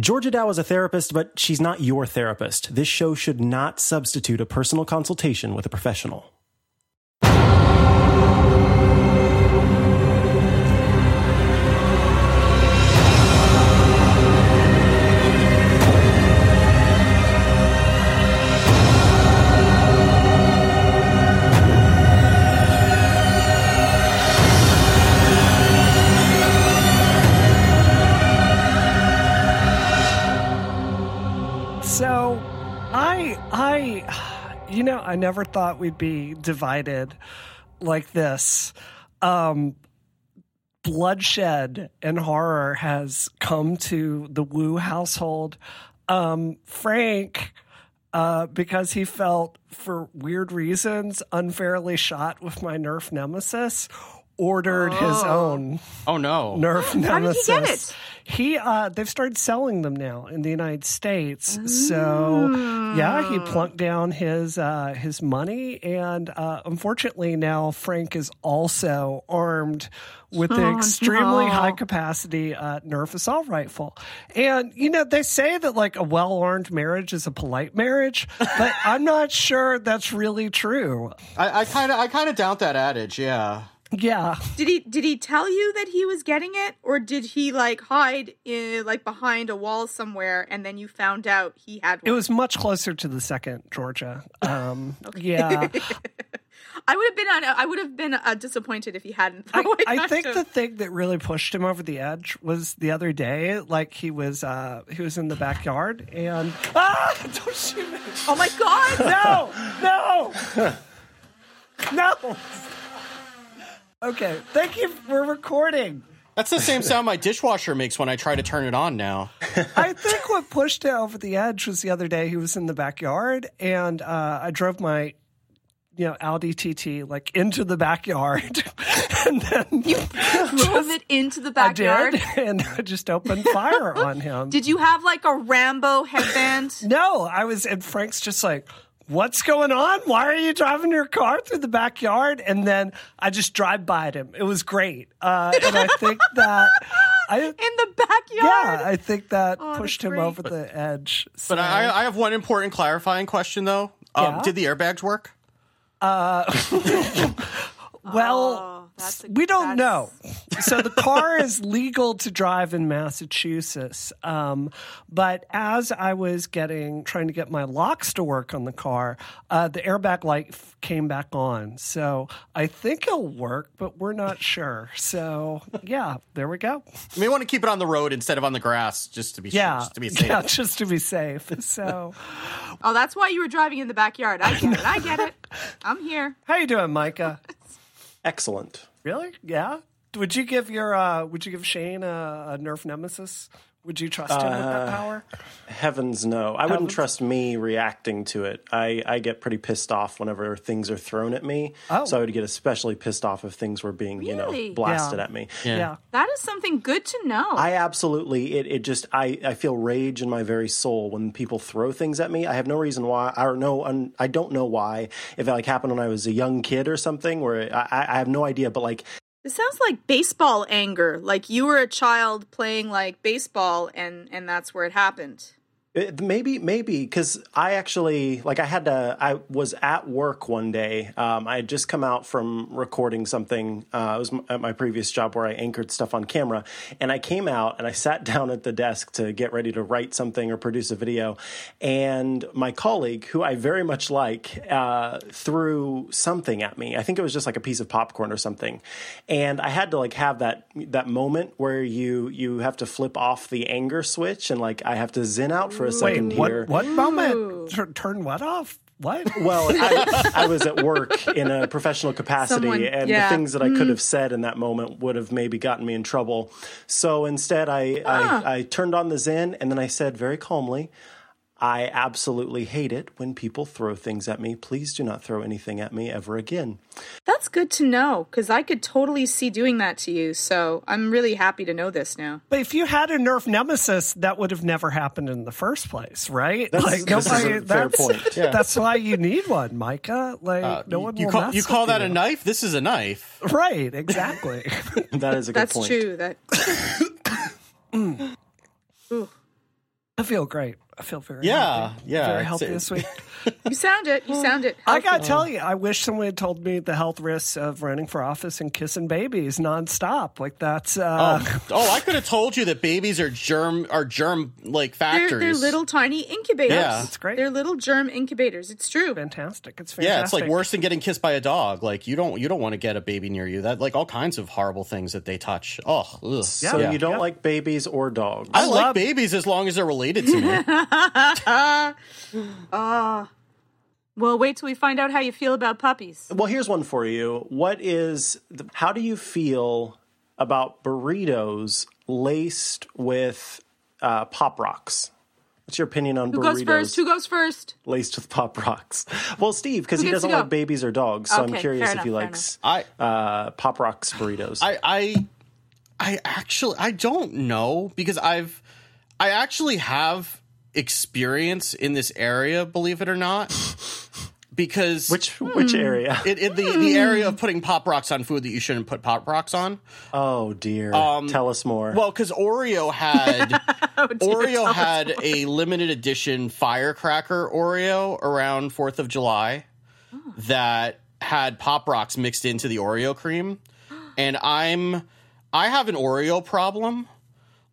Georgia Dow is a therapist, but she's not your therapist. This show should not substitute a personal consultation with a professional. So, I never thought we'd be divided like this. Bloodshed and horror has come to the Wu household. Frank, because he felt, for weird reasons, unfairly shot with my Nerf Nemesis, ordered his own. Oh no, Nerf Nemesis. How did he get it? They've started selling them now in the United States. Ooh. So yeah, he plunked down his money, and unfortunately now Frank is also armed with the extremely high capacity Nerf assault rifle. And they say that like a well-armed marriage is a polite marriage, but I'm not sure that's really true. I kind of doubt that adage. Yeah. Yeah. Did he tell you that he was getting it, or did he hide in, behind a wall somewhere, and then you found out he had one? It was much closer to the second, Georgia. Okay. Yeah. I would have been disappointed if he hadn't. I think the thing that really pushed him over the edge was the other day. He was in the backyard and don't shoot me! Oh my God! No. Okay, thank you. We're recording. That's the same sound my dishwasher makes when I try to turn it on now. I think what pushed him over the edge was the other day he was in the backyard, and I drove my Aldi TT into the backyard. And then you drove it into the backyard? I did, and I just opened fire on him. Did you have a Rambo headband? No, I was, and Frank's just like, what's going on? Why are you driving your car through the backyard? And then I just drive-by'd him. It was great. And I think that... in the backyard? Yeah, I think that pushed him over the edge. So. But I have one important clarifying question, though. Did the airbags work? We don't know. So the car is legal to drive in Massachusetts. But as I was trying to get my locks to work on the car, the airbag light came back on. So I think it'll work, but we're not sure. So yeah, there we go. You may want to keep it on the road instead of on the grass, just to be sure, just to be safe. Yeah, just to be safe. So, oh, that's why you were driving in the backyard. I get it. I'm here. How you doing, Micah? Excellent. Really? Yeah. Would you give would you give Shane a Nerf Nemesis? Would you trust him with that power? Heavens no. I wouldn't trust me reacting to it. I get pretty pissed off whenever things are thrown at me. Oh. So I would get especially pissed off if things were being, blasted at me. Yeah. That is something good to know. I absolutely, I feel rage in my very soul when people throw things at me. I have no reason why. I don't know why. If it happened when I was a young kid or something, where I have no idea, but this sounds like baseball anger, you were a child playing baseball and that's where it happened. Maybe, because I actually, I was at work one day. I had just come out from recording something. It was at my previous job where I anchored stuff on camera. And I came out and I sat down at the desk to get ready to write something or produce a video. And my colleague, who I very much threw something at me. I think it was just a piece of popcorn or something. And I had to have that moment where you have to flip off the anger switch and I have to zen out for a second. Wait, here. What moment? Turn what off? What? Well, I was at work in a professional capacity, the things that I could have said in that moment would have maybe gotten me in trouble. So instead, I turned on the Zen, and then I said very calmly, I absolutely hate it when people throw things at me. Please do not throw anything at me ever again. That's good to know, because I could totally see doing that to you. So I'm really happy to know this now. But if you had a Nerf Nemesis, that would have never happened in the first place, right? That's a fair point. Yeah. That's why you need one, Micah. You call that a knife? This is a knife. Right, exactly. That is a good point. That's true. That... Ooh. feel great. I feel very healthy. Very healthy this week. You sound it. You sound it. Healthy. I got to tell you, I wish someone had told me the health risks of running for office and kissing babies nonstop. Like that's. I could have told you that babies are germ like factories. They're little tiny incubators. Yeah, that's great. They're little germ incubators. It's true. Fantastic. It's fantastic. Yeah, it's like worse than getting kissed by a dog. Like you don't want to get a baby near you. That like all kinds of horrible things that they touch. Oh, ugh. So you don't like babies or dogs. I like babies as long as they're related to me. Well, wait till we find out how you feel about puppies. Well, here's one for you. How do you feel about burritos laced with Pop Rocks? What's your opinion on burritos? Who goes first? Laced with Pop Rocks. Well, Steve, because he doesn't like babies or dogs, so okay, I'm curious if he likes Pop Rocks burritos. I actually, I don't know, because I actually have experience in this area, believe it or not, because which area? The area of putting Pop Rocks on food that you shouldn't put Pop Rocks on. Oh dear! Tell us more. Well, because Oreo had a limited edition Firecracker Oreo around 4th of July that had Pop Rocks mixed into the Oreo cream, and I have an Oreo problem.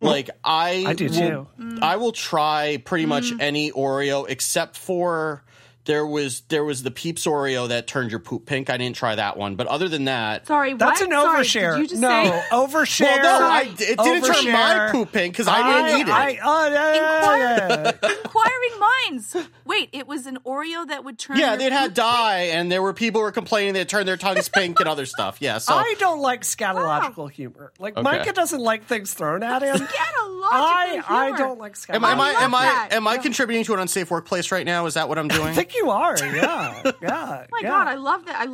Like I do too. I will try pretty much any Oreo except for there was the Peeps Oreo that turned your poop pink. I didn't try that one, but other than that, that's an overshare. Did you just say overshare? Well, no, it didn't turn my poop pink because I didn't eat it. Inquiring minds. Wait, it was an Oreo that would turn. Yeah, they'd had dye, and there were people who were complaining they turned their tongues pink and other stuff. Yeah, so I don't like scatological humor. Like Micah doesn't like things thrown at him. I don't like scatological. Am I contributing to an unsafe workplace right now? Is that what I'm doing? You are, yeah. Oh my God, I love that.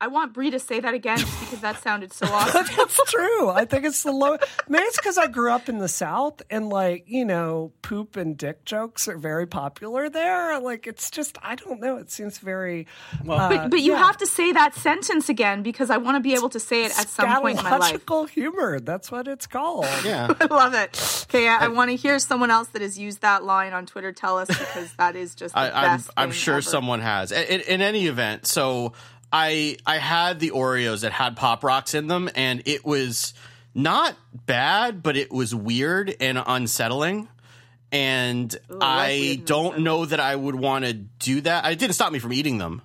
I want Brie to say that again just because that sounded so awesome. That's true. I think it's the low. Maybe it's because I grew up in the South and poop and dick jokes are very popular there. Like it's just I don't know. It seems very. Well, but you have to say that sentence again because I want to be able to say it at some point in my life. Scatological humor. That's what it's called. Yeah, I love it. Okay, I want to hear someone else that has used that line on Twitter tell us because that is just the best. I'm sure someone has. In any event, so I had the Oreos that had Pop Rocks in them, and it was not bad, but it was weird and unsettling. And I don't know that I would want to do that. It didn't stop me from eating them.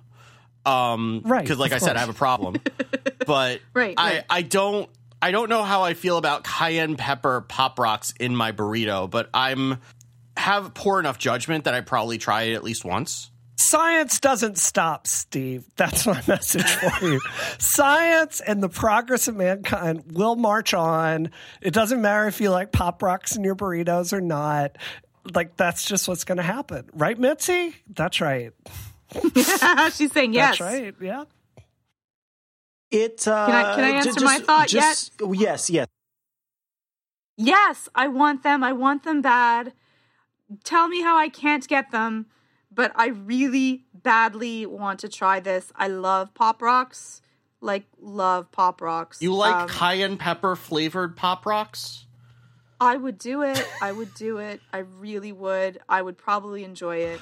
Right. Because, like I said, I have a problem. But I don't know how I feel about cayenne pepper Pop Rocks in my burrito, but I'm have poor enough judgment that I probably try it at least once. Science doesn't stop, Steve. That's my message for you. Science and the progress of mankind will march on. It doesn't matter if you like Pop Rocks in your burritos or not. Like, that's just what's going to happen. Right, Mitzi? That's right. She's saying yes. That's right, yeah. Can I answer my thought yet? Yes. Yes, I want them. I want them bad. Tell me how I can't get them, but I really badly want to try this. I love Pop Rocks. You like cayenne pepper flavored Pop Rocks? I would do it. I really would. I would probably enjoy it.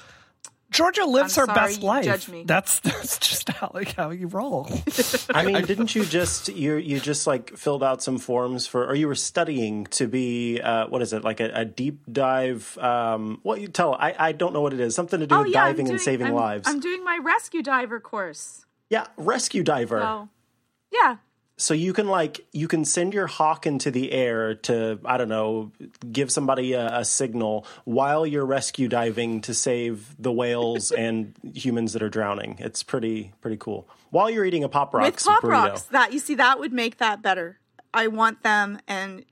Georgia lives her best life. Judge me. That's just how you roll. I mean, didn't you just you filled out some forms or you were studying to be a deep dive? I don't know what it is. Something to do with diving and saving lives. I'm doing my rescue diver course. Yeah, rescue diver. Oh, yeah. So you can send your hawk into the air to, I don't know, give somebody a signal while you're rescue diving to save the whales and humans that are drowning. It's pretty cool. While you're eating a Pop Rocks burrito. With Pop Rocks, that would make that better. I want them, and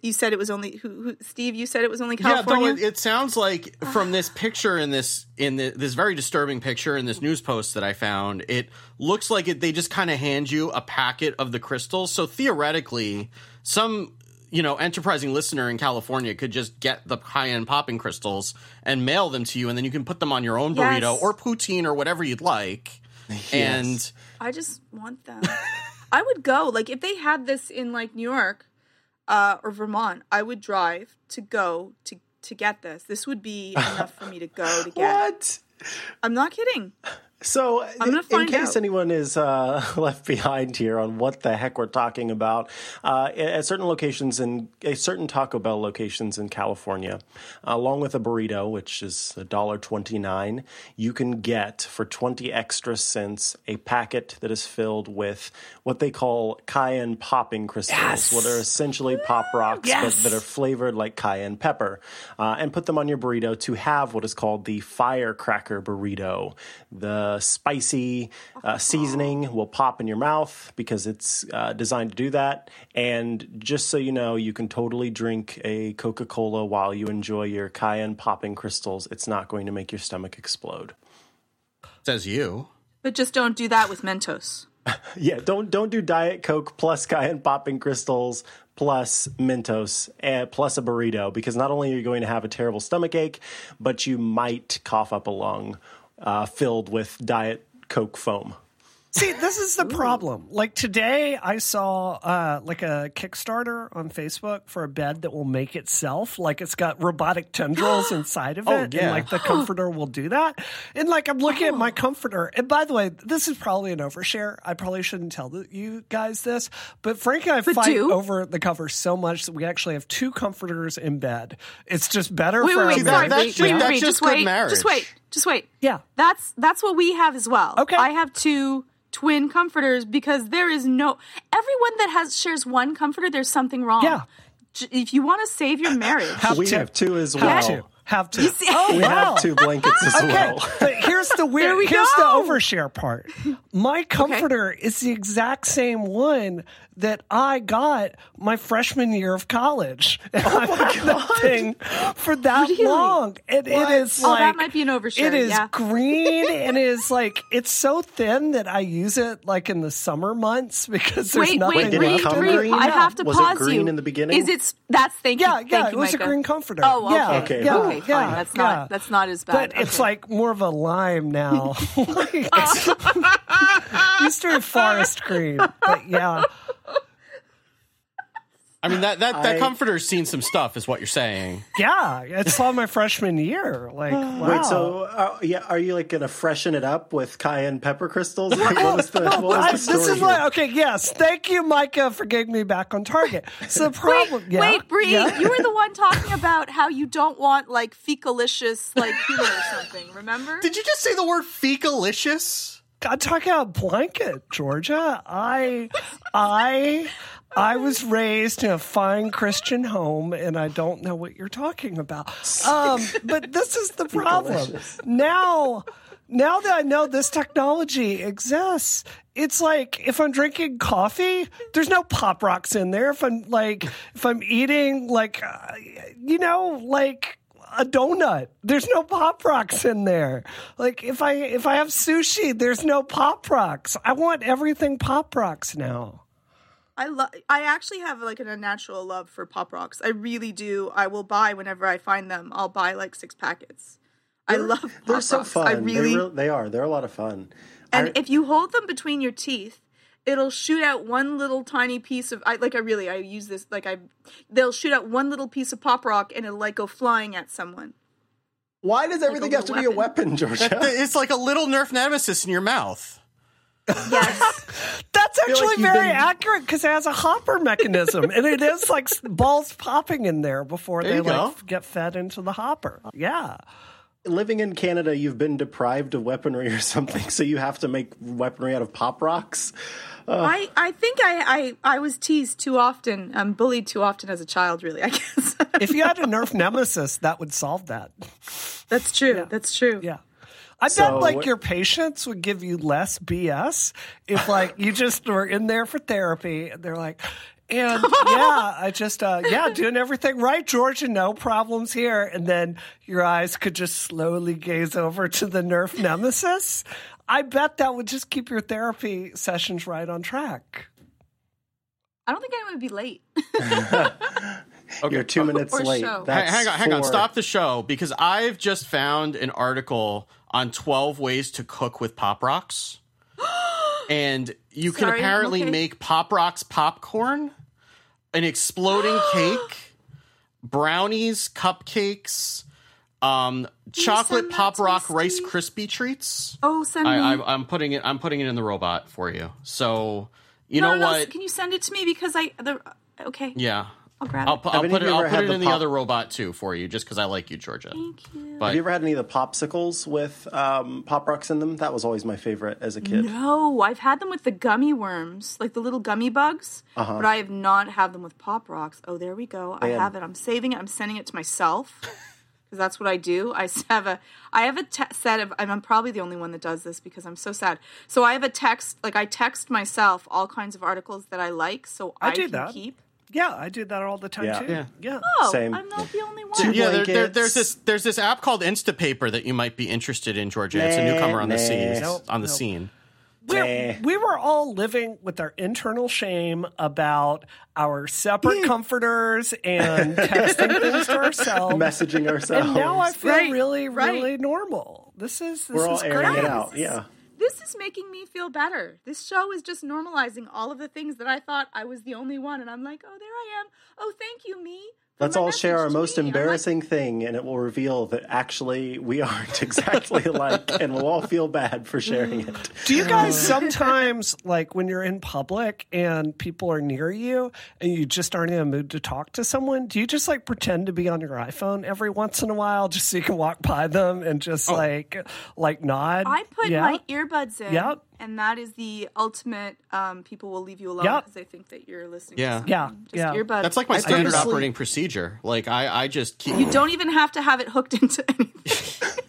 you said it was only Steve. You said it was only California. Yeah, though it sounds like from this picture in this very disturbing picture in this news post that I found, it looks like they just kind of hand you a packet of the crystals. So theoretically, some enterprising listener in California could just get the high-end popping crystals and mail them to you, and then you can put them on your own burrito or poutine or whatever you'd like. Yes. And I just want them. I would go if they had this in New York. Or Vermont, I would drive to go to to get this. This would be enough for me to go to get. What? I'm not kidding. So in case anyone is left behind here on what the heck we're talking about, at certain locations at certain Taco Bell locations in California, along with a burrito, which is $1.29, you can get for 20 extra cents a packet that is filled with what they call cayenne popping crystals, yes, what are essentially pop rocks, yes, but that are flavored like cayenne pepper, and put them on your burrito to have what is called the Firecracker Burrito. The spicy seasoning will pop in your mouth because it's designed to do that. And just so you know, you can totally drink a Coca-Cola while you enjoy your cayenne popping crystals. It's not going to make your stomach explode. Says you. But just don't do that with Mentos. Yeah, don't do Diet Coke plus cayenne popping crystals plus Mentos plus a burrito, because not only are you going to have a terrible stomach ache, but you might cough up a lung filled with Diet Coke foam. See, this is the problem. Like today I saw a Kickstarter on Facebook for a bed that will make itself. Like it's got robotic tendrils inside of it. Oh, yeah. And the comforter will do that. And I'm looking at my comforter. And by the way, this is probably an overshare. I probably shouldn't tell you guys this. But Frank and I fight over the cover so much that we actually have two comforters in bed. It's just better for our marriage. That's just good marriage. Just wait. Yeah. That's what we have as well. Okay. I have two twin comforters because there is everyone that shares one comforter, there's something wrong. Yeah. If you want to save your marriage. Have two as well. Have two. Have two blankets as well. But here's the the overshare part. My comforter is the exact same one that I got my freshman year of college. I've had that thing for that long. And it is that might be an overshare. It is green and is it's so thin that I use it in the summer months because there's nothing. Wait, I have to pause you. Was it green in the beginning? Is it? It was a green comforter. Oh, okay. Yeah. Okay, fine. Yeah, that's not as bad. But it's more of a lime now. Mr. Forest Green. But yeah. I mean, that comforter's seen some stuff is what you're saying. Yeah, it's saw my freshman year. Wow. Wait, so are you going to freshen it up with cayenne pepper crystals? What was the story? This is thank you, Micah, for getting me back on target. So the problem. Brie, you were the one talking about how you don't want fecalicious humor or something. Remember? Did you just say the word fecalicious? I'm talking about blanket, Georgia. I was raised in a fine Christian home, and I don't know what you're talking about. But this is the problem. Now that I know this technology exists, it's if I'm drinking coffee, there's no pop rocks in there. If I'm eating a donut, there's no pop rocks in there. If I have sushi, there's no pop rocks. I want everything pop rocks now. I actually have an unnatural love for pop rocks. I really do. I will buy whenever I find them. I'll buy 6 packets. I love pop rocks. They're so fun. They are. They're a lot of fun. And if you hold them between your teeth, it'll shoot out one little tiny piece of they'll shoot out one little piece of pop rock and it'll go flying at someone. Why does everything have to be a weapon, Georgia? It's like a little Nerf Nemesis in your mouth. Yes. That's actually very accurate because it has a hopper mechanism and it is balls popping in there before they get fed into the hopper. Yeah. Living in Canada, you've been deprived of weaponry or something, so you have to make weaponry out of pop rocks. I think I was teased too often, bullied too often as a child, really, I guess. If you had a Nerf Nemesis, that would solve that. That's true. Yeah. That's true. Yeah. I bet your patients would give you less BS if you just were in there for therapy and they're I just, doing everything right, Georgia, no problems here. And then your eyes could just slowly gaze over to the Nerf Nemesis. I bet that would just keep your therapy sessions right on track. I don't think anyone would be late. Okay. You're 2 minutes late. That's hang on. Stop the show because I've just found an article on 12 ways to cook with pop rocks. And you can apparently make Pop Rocks popcorn, an exploding cake, brownies, cupcakes, chocolate Pop Rock Rice Krispie treats. Oh, send me. I'm putting it in the robot for you. So you know what? Can you send it to me because okay. Yeah. I'll grab it. I'll put it in the other robot, too, for you, just because I like you, Georgia. Thank you. But, have you ever had any of the popsicles with Pop Rocks in them? That was always my favorite as a kid. No, I've had them with the gummy worms, like the little gummy bugs, but I have not had them with Pop Rocks. Oh, there we go. Man. I have it. I'm saving it. I'm sending it to myself, because that's what I do. I have a set of – I'm probably the only one that does this because I'm so sad. So I have a text – like I text myself all kinds of articles that I like so I can keep. Yeah, I do that all the time, too. Yeah. Oh, same. I'm not the only one. Yeah, there's this app called Instapaper that you might be interested in, Georgia. It's a newcomer on the scene. We were all living with our internal shame about our separate comforters and texting things to ourselves. Messaging ourselves. And now I feel really normal. This is great. We're all airing it out, This is making me feel better. This show is just normalizing all of the things that I thought I was the only one. And I'm like, oh, there I am. Oh, thank you, me. Let's all share our most embarrassing thing, and it will reveal that actually we aren't exactly alike, and we'll all feel bad for sharing it. Do you guys sometimes, like when you're in public and people are near you and you just aren't in a mood to talk to someone, do you just like pretend to be on your iPhone every once in a while just so you can walk by them and just like nod? I put my earbuds in. Yep. And that is the ultimate. People will leave you alone because they think that you're listening. Yeah, to earbuds. That's like my standard operating procedure. Like I just keep. You don't even have to have it hooked into anything.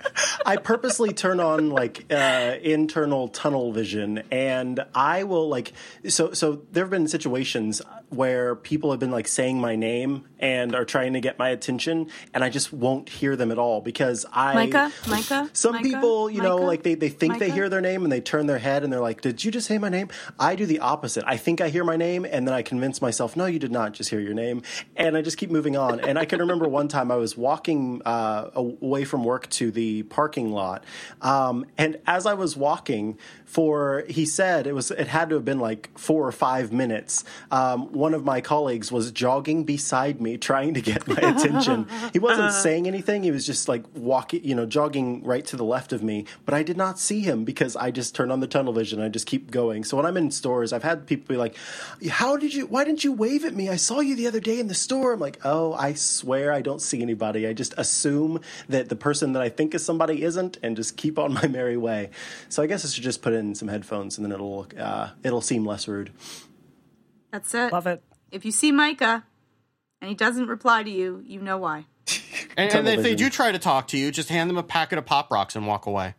I purposely turn on like internal tunnel vision, and I will like. So there have been situations where people have been like saying my name and are trying to get my attention, and I just won't hear them at all because I. Micah. Some people, you know, like they think they hear their name and they turn their head. And they're like, did you just say my name? I do the opposite. I think I hear my name, and then I convince myself, no, you did not just hear your name. And I just keep moving on. And I can remember one time I was walking away from work to the parking lot. And as I was walking it had to have been like 4 or 5 minutes. One of my colleagues was jogging beside me trying to get my attention. He wasn't saying anything. He was just like walking, you know, jogging right to the left of me. But I did not see him because I just turned on the tunnel vision. I just keep going. So when I'm in stores, I've had people be like, why didn't you wave at me? I saw you the other day in the store. I'm like, oh, I swear I don't see anybody. I just assume that the person that I think is somebody isn't and just keep on my merry way. So I guess I should just put in some headphones and then it'll seem less rude. That's it. Love it. If you see Micah and he doesn't reply to you, you know why. and if they do try to talk to you, just hand them a packet of Pop Rocks and walk away.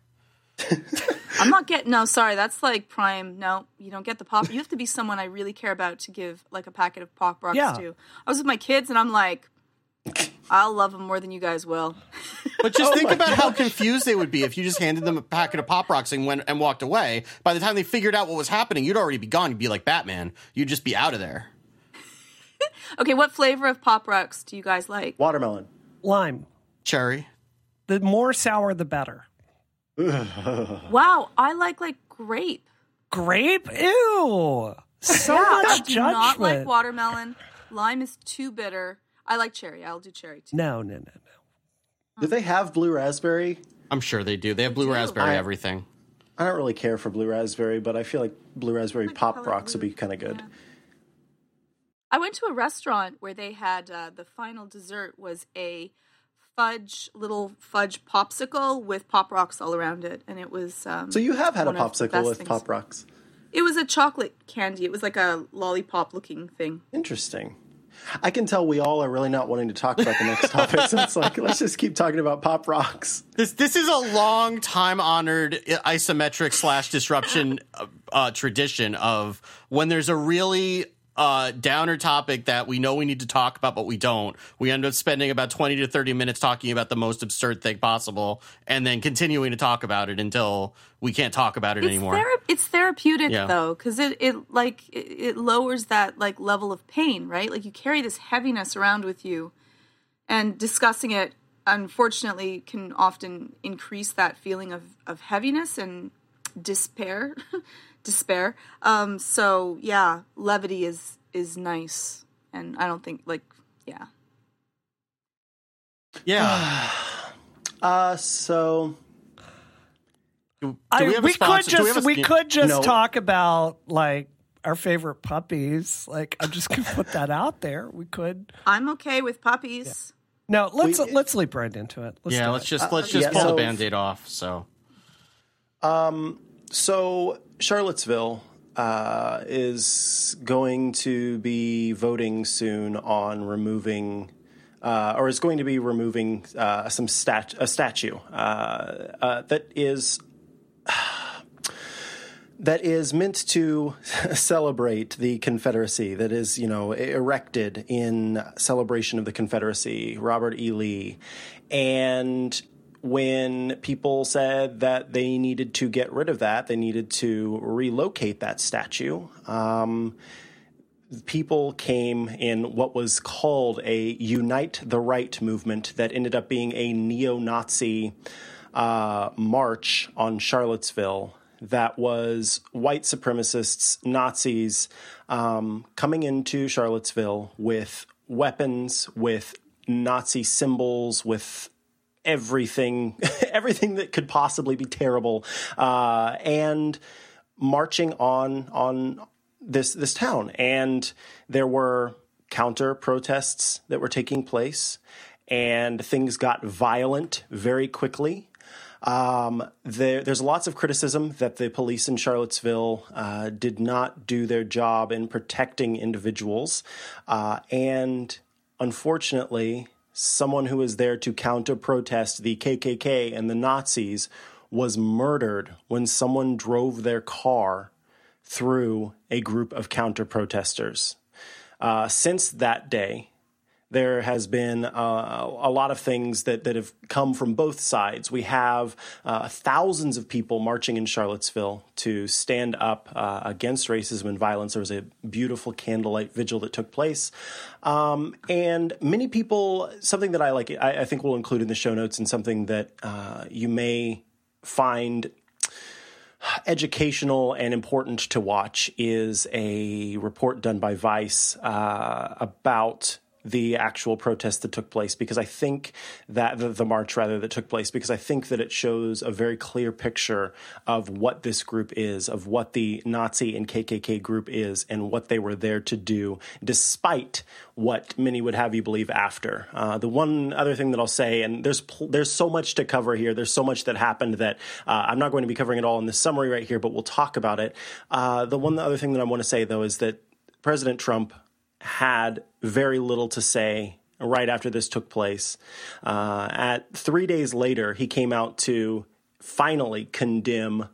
I'm not getting. No, sorry. That's like prime. No, you don't get the pop. You have to be someone I really care about to give like a packet of Pop Rocks to. I was with my kids, and I'm like, I'll love them more than you guys will. But just think about how confused they would be if you just handed them a packet of Pop Rocks and went and walked away. By the time they figured out what was happening, you'd already be gone. You'd be like Batman. You'd just be out of there. Okay, what flavor of Pop Rocks do you guys like? Watermelon, lime, cherry. The more sour, the better. Wow, I like grape. Grape? Ew. So much judgment. I do not like watermelon. Lime is too bitter. I like cherry. I'll do cherry too. No. Do they have blue raspberry? I'm sure they do. They have blue raspberry everything. I don't really care for blue raspberry, but I feel like blue raspberry Pop Rocks would be kind of good. Yeah. I went to a restaurant where they had the final dessert was a little fudge popsicle with Pop Rocks all around it, and it was so you have had a popsicle with Pop Rocks. It was a chocolate candy. It was like a lollipop looking thing. Interesting. I can tell we all are really not wanting to talk about the next topic, so it's like, let's just keep talking about Pop Rocks. This is a long time-honored isometric / disruption tradition of when there's a really downer topic that we know we need to talk about, but we don't. We end up spending about 20 to 30 minutes talking about the most absurd thing possible and then continuing to talk about it until we can't talk about it anymore. It's therapeutic, though, because it lowers that like level of pain, right? Like you carry this heaviness around with you, and discussing it, unfortunately, can often increase that feeling of heaviness and despair. So yeah, levity is nice, and I don't think Yeah. So... We could just talk about, like, our favorite puppies. Like, I'm just going to put that out there. We could. I'm okay with puppies. Yeah. No, let's leap right into it. Let's just pull the Band-Aid off. So, Charlottesville is going to be voting soon on removing. Or is going to be removing a statue that is meant to celebrate the Confederacy. That is, erected in celebration of the Confederacy, Robert E. Lee. And when people said that they needed to get rid of that, they needed to relocate that statue. People came in what was called a Unite the Right movement that ended up being a neo-Nazi march on Charlottesville that was white supremacists, Nazis, coming into Charlottesville with weapons, with Nazi symbols, with everything that could possibly be terrible, and marching on this town. And there were counter protests that were taking place, and things got violent very quickly. There's lots of criticism that the police in Charlottesville did not do their job in protecting individuals. And unfortunately, someone who was there to counter protest the KKK and the Nazis was murdered when someone drove their car through a group of counter-protesters. Since that day, there has been a lot of things that have come from both sides. We have thousands of people marching in Charlottesville to stand up against racism and violence. There was a beautiful candlelight vigil that took place. And many people, something that I think we'll include in the show notes, and something that you may find educational and important to watch, is a report done by Vice about the actual protest that took place, because I think that the march rather that took place, because I think that it shows a very clear picture of what this group is, of what the Nazi and KKK group is, and what they were there to do, despite what many would have you believe after. The one other thing that I'll say, and there's so much to cover here. There's so much that happened that I'm not going to be covering it all in this summary right here, but we'll talk about it. The other thing that I want to say, though, is that President Trump had very little to say right after this took place. At 3 days later, he came out to finally condemn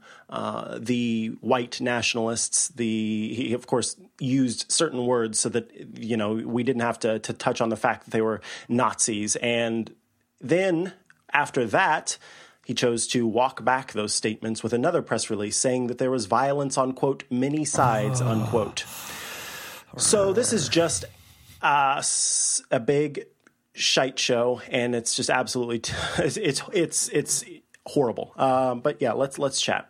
the white nationalists. He, of course, used certain words so that, we didn't have to touch on the fact that they were Nazis. And then after that, he chose to walk back those statements with another press release saying that there was violence on, quote, many sides, unquote. So this is just a big shite show, and it's just absolutely it's horrible. But yeah, let's chat.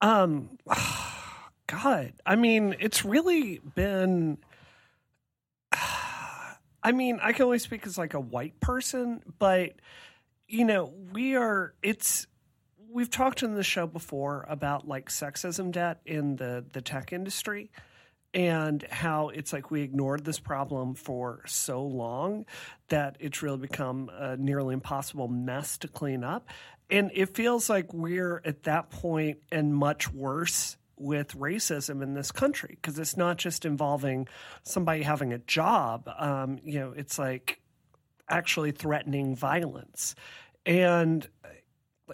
God, I mean, it's really been. I mean, I can only speak as like a white person, but we are. We've talked in the show before about like sexism debt in the tech industry. And how it's like we ignored this problem for so long that it's really become a nearly impossible mess to clean up. And it feels like we're at that point, and much worse with racism in this country, because it's not just involving somebody having a job. It's like actually threatening violence. And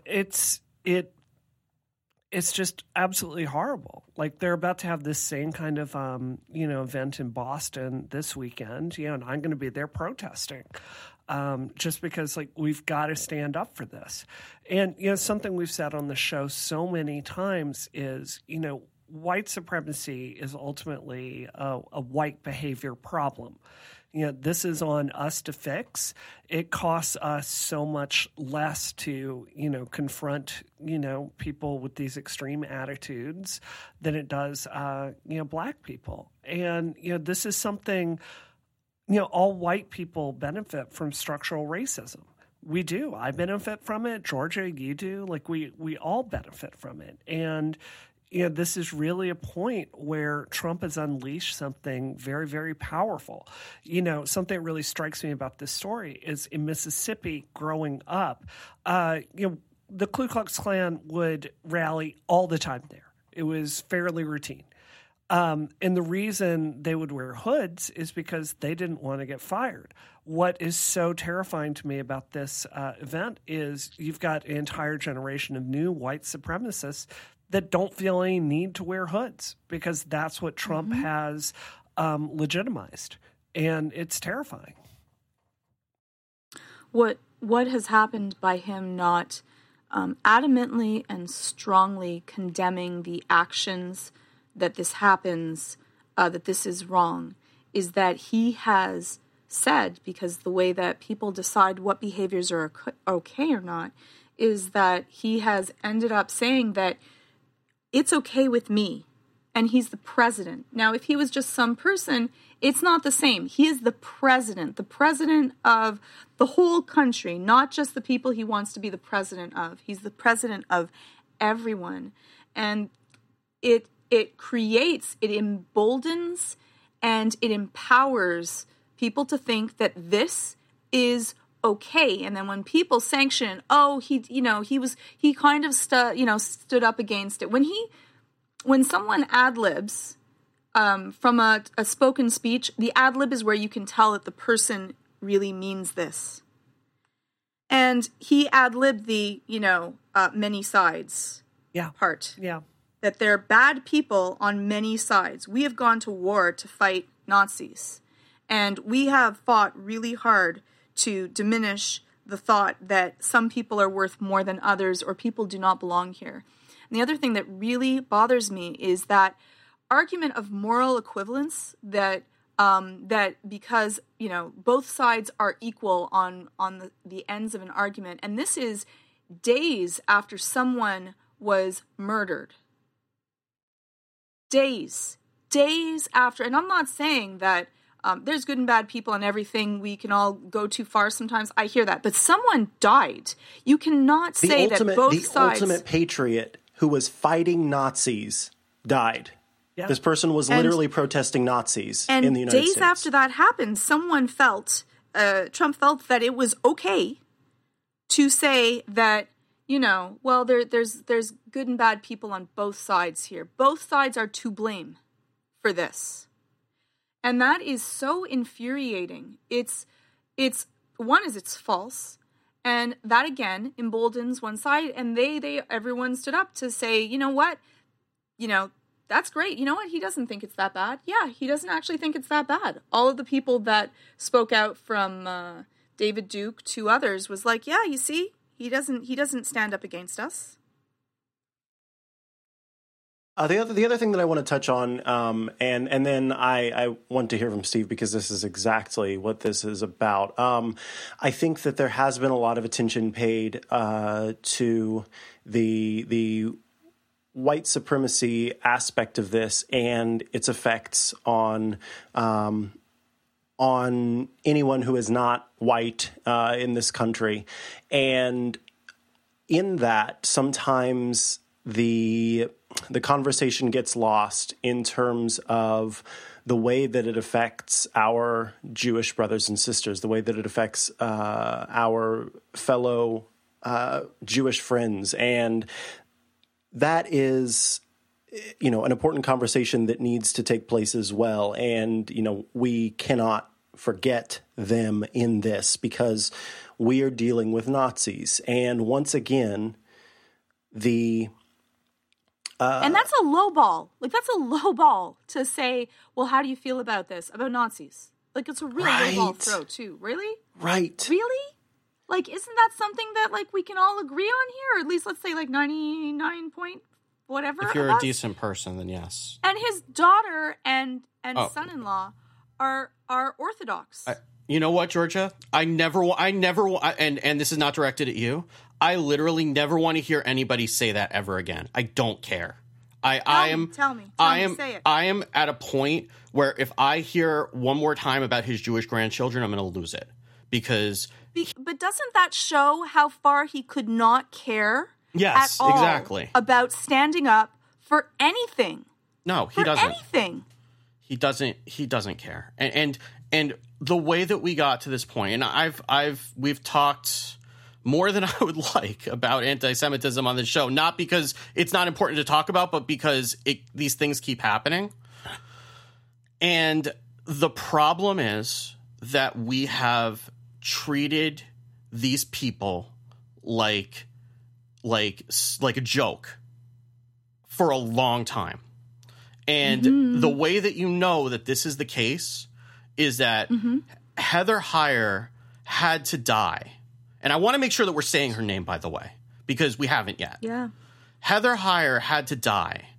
it's just absolutely horrible. Like, they're about to have this same kind of, event in Boston this weekend, and I'm going to be there protesting just because, like, we've got to stand up for this. And, something we've said on the show so many times is, white supremacy is ultimately a white behavior problem. This is on us to fix. It costs us so much less to, confront, people with these extreme attitudes than it does, black people. And, this is something you know, all white people benefit from structural racism. We do. I benefit from it. Georgia, you do. Like, we all benefit from it. And, you know, this is really a point where Trump has unleashed something very, very powerful. You know, something that really strikes me about this story is in Mississippi growing up, you know, the Ku Klux Klan would rally all the time there. It was fairly routine. And the reason they would wear hoods is because they didn't want to get fired. What is so terrifying to me about this event is you've got an entire generation of new white supremacists that don't feel any need to wear hoods because that's what Trump mm-hmm. has legitimized. And it's terrifying. What has happened by him not adamantly and strongly condemning the actions that this happens, that this is wrong, is that he has said, because the way that people decide what behaviors are okay or not, is that he has ended up saying that it's okay with me, and he's the president. Now, if he was just some person, it's not the same. He is the president of the whole country, not just the people he wants to be the president of. He's the president of everyone, and it creates, it emboldens, and it empowers people to think that this is okay. And then when people sanction, oh, he kind of stood up against it. When someone ad-libs from a spoken speech, the ad-lib is where you can tell that the person really means this. And he ad-libbed the, many sides part. Yeah. That they're bad people on many sides. We have gone to war to fight Nazis. And we have fought really hard to diminish the thought that some people are worth more than others or people do not belong here. And the other thing that really bothers me is that argument of moral equivalence that because, both sides are equal on the ends of an argument. And this is days after someone was murdered. Days after, and I'm not saying that there's good and bad people and everything. We can all go too far sometimes. I hear that. But someone died. You cannot say that both sides. The ultimate patriot who was fighting Nazis died. Yeah. This person was literally protesting Nazis in the United States. And days after that happened, someone felt, Trump felt that it was okay to say that, well, there's good and bad people on both sides here. Both sides are to blame for this. And that is so infuriating. It's false. And that, again, emboldens one side. And everyone stood up to say, you know what? That's great. You know what? He doesn't think it's that bad. Yeah, he doesn't actually think it's that bad. All of the people that spoke out from David Duke to others was like, yeah, you see? He doesn't stand up against us. The other thing that I want to touch on, and then I want to hear from Steve because this is exactly what this is about. I think that there has been a lot of attention paid to the white supremacy aspect of this and its effects on anyone who is not white in this country. And in that, sometimes the conversation gets lost in terms of the way that it affects our Jewish brothers and sisters, the way that it affects our fellow Jewish friends. And that is an important conversation that needs to take place as well. And, we cannot forget them in this because we are dealing with Nazis. And once again, and that's a low ball. Like, that's a low ball to say, well, how do you feel about this? About Nazis. Like, it's a really low ball throw, too. Really? Right. Really? Like, isn't that something that, like, we can all agree on here? Or at least, let's say, like, 99 point whatever. If you're a decent person, then yes. And his daughter and son-in-law are Orthodox. You know what, Georgia? I never, and this is not directed at you. I literally never want to hear anybody say that ever again. I don't care. I am at a point where if I hear one more time about his Jewish grandchildren, I'm going to lose it because. But doesn't that show how far he could not care? Yes, at all exactly. About standing up for anything. No, he doesn't. Anything. He doesn't care. And the way that we got to this point, and we've talked more than I would like about anti-Semitism on this show, not because it's not important to talk about, but because these things keep happening. And the problem is that we have treated these people like a joke for a long time. And the way that you know that this is the case is that Heather Heyer had to die. And I want to make sure that we're saying her name, by the way, because we haven't yet. Yeah. Heather Heyer had to die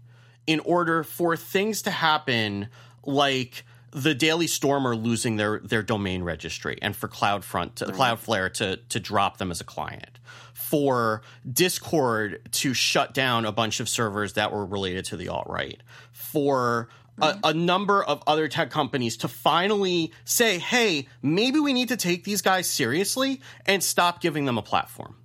in order for things to happen like the Daily Stormer losing their domain registry and for Cloudflare to drop them as a client, for Discord to shut down a bunch of servers that were related to the alt-right, for a number of other tech companies to finally say, hey, maybe we need to take these guys seriously and stop giving them a platform.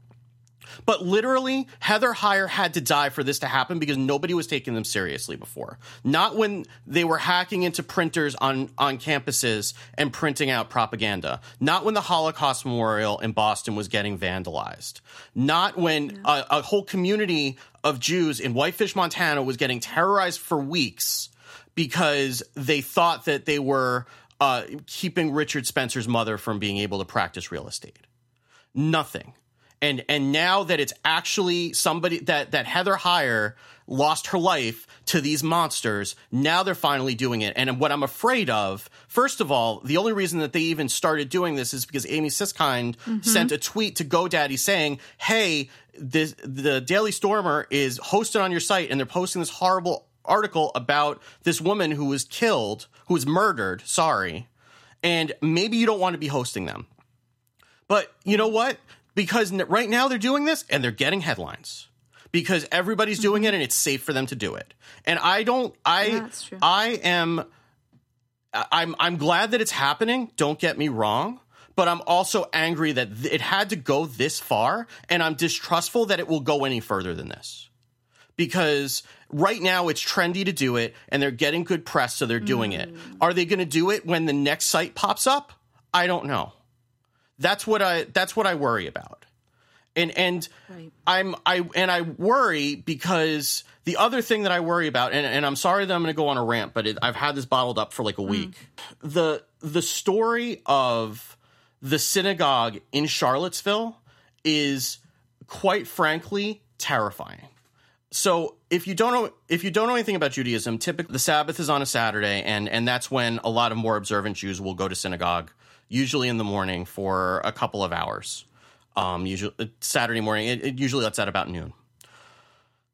But literally, Heather Heyer had to die for this to happen because nobody was taking them seriously before. Not when they were hacking into printers on campuses and printing out propaganda. Not when the Holocaust Memorial in Boston was getting vandalized. Not when a whole community of Jews in Whitefish, Montana was getting terrorized for weeks because they thought that they were keeping Richard Spencer's mother from being able to practice real estate. Nothing. And now that it's actually somebody that Heather Heyer lost her life to these monsters, now they're finally doing it. And what I'm afraid of, first of all, the only reason that they even started doing this is because Amy Siskind sent a tweet to GoDaddy saying, hey, the Daily Stormer is hosted on your site and they're posting this horrible article about this woman who was killed, who was murdered, sorry, and maybe you don't want to be hosting them. But you know what? Because right now they're doing this and they're getting headlines because everybody's doing it and it's safe for them to do it. And I'm glad that it's happening. Don't get me wrong. But I'm also angry that it had to go this far. And I'm distrustful that it will go any further than this because right now it's trendy to do it and they're getting good press. So they're doing it. Are they going to do it when the next site pops up? I don't know. That's what I worry about. And right. I worry because the other thing that I worry about, and I'm sorry that I'm going to go on a rant, but I've had this bottled up for like a week. The story of the synagogue in Charlottesville is quite frankly terrifying. So if you don't know anything about Judaism, typically the Sabbath is on a Saturday, and that's when a lot of more observant Jews will go to synagogue. Usually in the morning for a couple of hours. Usually Saturday morning. It usually lets out about noon.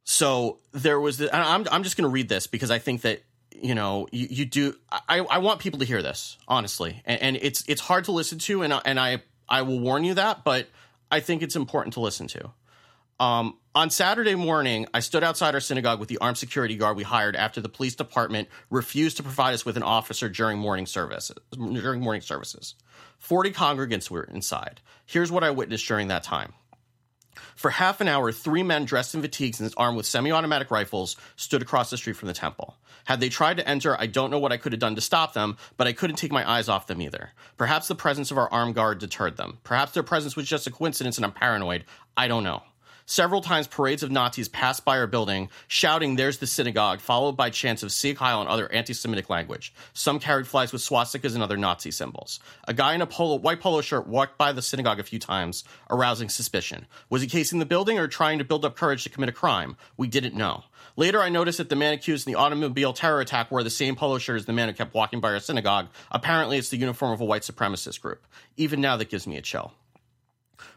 So there was this, and I'm just going to read this because I think that, you know, you do. I want people to hear this, honestly. And it's hard to listen to, and I will warn you that, but I think it's important to listen to. On Saturday morning, I stood outside our synagogue with the armed security guard we hired after the police department refused to provide us with an officer during morning services. 40 congregants were inside. Here's what I witnessed during that time. For half an hour, three men dressed in fatigues and armed with semi-automatic rifles stood across the street from the temple. Had they tried to enter, I don't know what I could have done to stop them, but I couldn't take my eyes off them either. Perhaps the presence of our armed guard deterred them. Perhaps their presence was just a coincidence and I'm paranoid. I don't know. Several times, parades of Nazis passed by our building, shouting, "There's the synagogue," followed by chants of Sieg Heil and other anti-Semitic language. Some carried flags with swastikas and other Nazi symbols. A guy in a white polo shirt walked by the synagogue a few times, arousing suspicion. Was he casing the building or trying to build up courage to commit a crime? We didn't know. Later, I noticed that the man accused in the automobile terror attack wore the same polo shirt as the man who kept walking by our synagogue. Apparently, it's the uniform of a white supremacist group. Even now, that gives me a chill.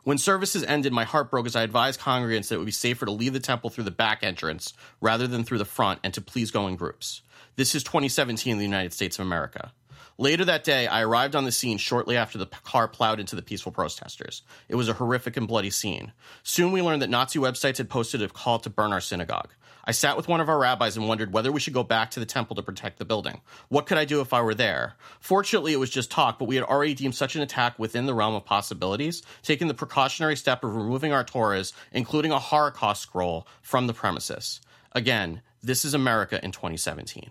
When services ended, my heart broke as I advised congregants that it would be safer to leave the temple through the back entrance rather than through the front and to please go in groups. This is 2017 in the United States of America. Later that day, I arrived on the scene shortly after the car plowed into the peaceful protesters. It was a horrific and bloody scene. Soon we learned that Nazi websites had posted a call to burn our synagogue. I sat with one of our rabbis and wondered whether we should go back to the temple to protect the building. What could I do if I were there? Fortunately, it was just talk, but we had already deemed such an attack within the realm of possibilities, taking the precautionary step of removing our Torahs, including a Holocaust scroll, from the premises. Again, this is America in 2017.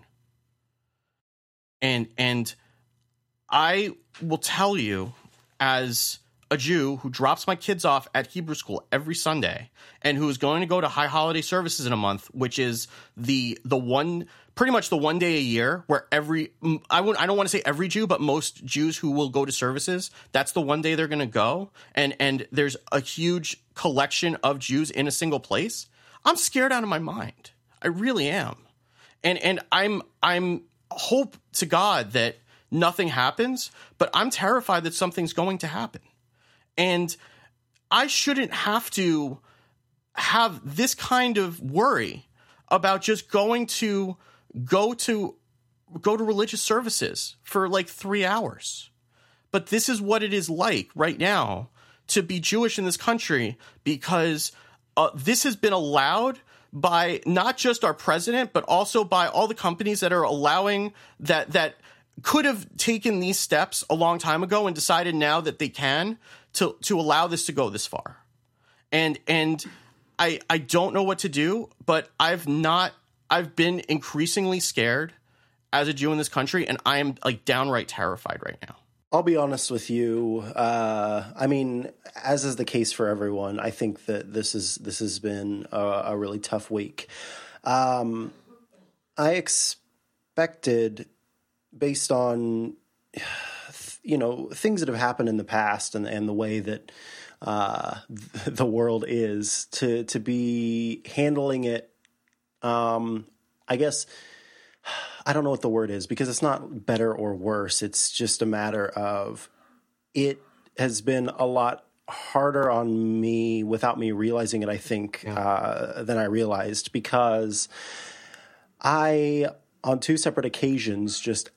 And I will tell you, as a Jew who drops my kids off at Hebrew school every Sunday and who is going to go to high holiday services in a month, which is the one, pretty much the one day a year where every, I don't want to say every Jew, but most Jews who will go to services, that's the one day they're going to go. And there's a huge collection of Jews in a single place. I'm scared out of my mind. I really am. And I'm hope to God that nothing happens, but I'm terrified that something's going to happen. And I shouldn't have to have this kind of worry about just going to religious services for like 3 hours. But this is what it is like right now to be Jewish in this country, because this has been allowed by not just our president, but also by all the companies that are allowing that could have taken these steps a long time ago and decided now that they can to allow this to go this far. And I don't know what to do, but I've been increasingly scared as a Jew in this country, and I am like downright terrified right now. I'll be honest with you. I mean, as is the case for everyone, I think that this has been a really tough week. I expected, based on, you know, things that have happened in the past and the way that the world is, to be handling it, I guess. I don't know what the word is, because it's not better or worse. It's just a matter of, it has been a lot harder on me without me realizing it, I think, than I realized, because I, on two separate occasions, just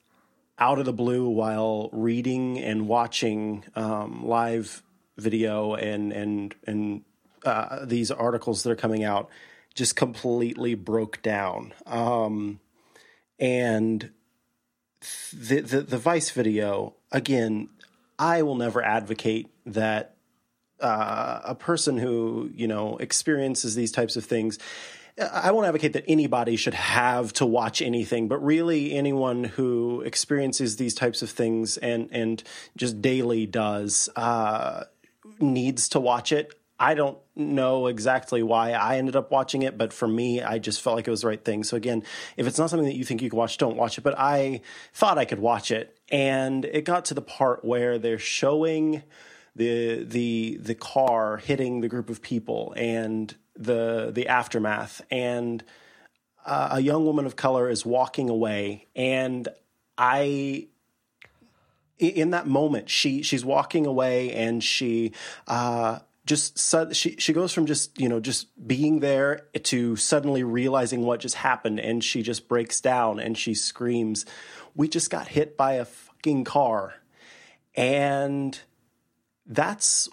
out of the blue while reading and watching live video and these articles that are coming out, just completely broke down. And the Vice video, again, I will never advocate that a person who, you know, experiences these types of things, I won't advocate that anybody should have to watch anything, but really anyone who experiences these types of things and just daily does needs to watch it. I don't know exactly why I ended up watching it, but for me, I just felt like it was the right thing. So again, if it's not something that you think you can watch, don't watch it. But I thought I could watch it, and it got to the part where they're showing the car hitting the group of people and the aftermath, and a young woman of color is walking away, and in that moment, she's walking away, and she she goes from just, you know, just being there to suddenly realizing what just happened, and she just breaks down and she screams, "We just got hit by a fucking car." And that's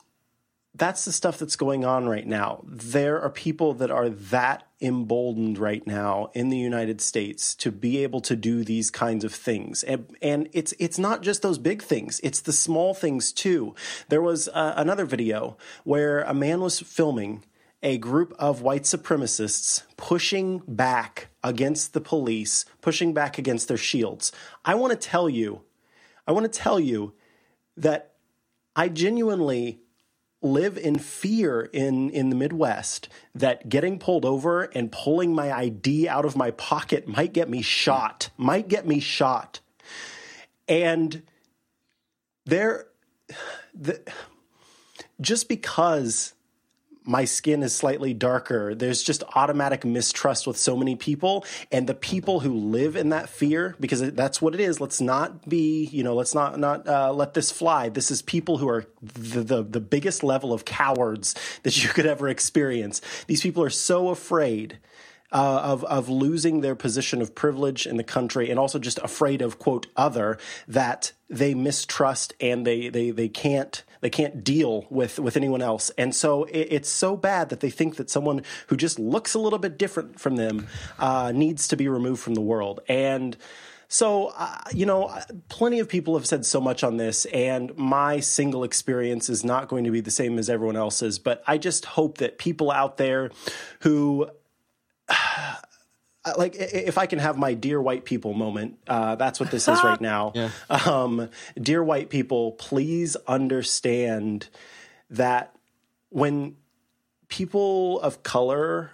the stuff that's going on right now. There are people that are that emboldened right now in the United States to be able to do these kinds of things. And it's not just those big things. It's the small things too. There was another video where a man was filming a group of white supremacists pushing back against the police, pushing back against their shields. I want to tell you that I genuinely live in fear in the Midwest that getting pulled over and pulling my ID out of my pocket might get me shot. And just because my skin is slightly darker, there's just automatic mistrust with so many people, and the people who live in that fear, because that's what it is. Let's not be, you know, let's not let this fly. This is people who are the biggest level of cowards that you could ever experience. These people are so afraid of losing their position of privilege in the country, and also just afraid of, quote, other, that they mistrust and they can't deal with anyone else. And so it's so bad that they think that someone who just looks a little bit different from them needs to be removed from the world. And so, plenty of people have said so much on this, and my single experience is not going to be the same as everyone else's, but I just hope that people out there who like, if I can have my dear white people moment, that's what this is right now. Yeah. Dear white people, please understand that when people of color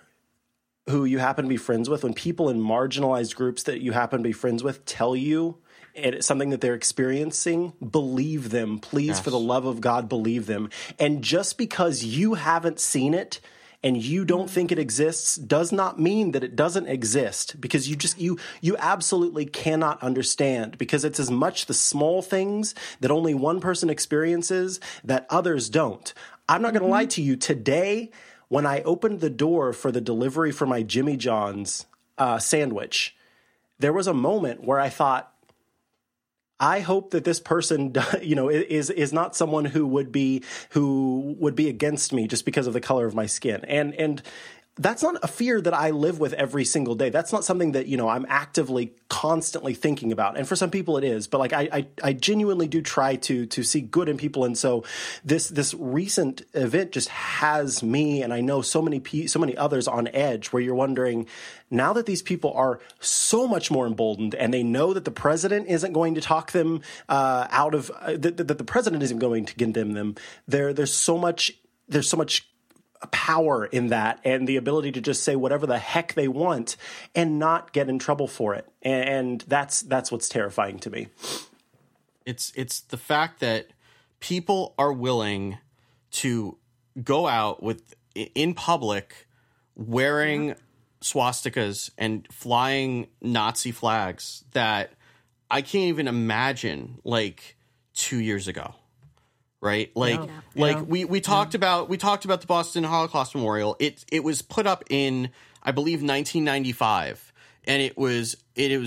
who you happen to be friends with, when people in marginalized groups that you happen to be friends with tell you it's something that they're experiencing, believe them. Please, yes. For the love of God, believe them. And just because you haven't seen it and you don't think it exists does not mean that it doesn't exist, because you absolutely cannot understand, because it's as much the small things that only one person experiences that others don't. I'm not going to lie to you. Today, when I opened the door for the delivery for my Jimmy John's sandwich, there was a moment where I thought, I hope that this person, is not someone who would be against me just because of the color of my skin. And that's not a fear that I live with every single day. That's not something that, I'm actively constantly thinking about. And for some people it is, but like I genuinely do try to see good in people. And so this recent event just has me, and I know so many others, on edge, where you're wondering, now that these people are so much more emboldened and they know that the president isn't going to talk them out of that the president isn't going to condemn them, there's so much power in that, and the ability to just say whatever the heck they want and not get in trouble for it. And that's what's terrifying to me. It's the fact that people are willing to go out in public wearing swastikas and flying Nazi flags that I can't even imagine like 2 years ago. Right. We talked about the Boston Holocaust Memorial. It was put up in, I believe, 1995, and it was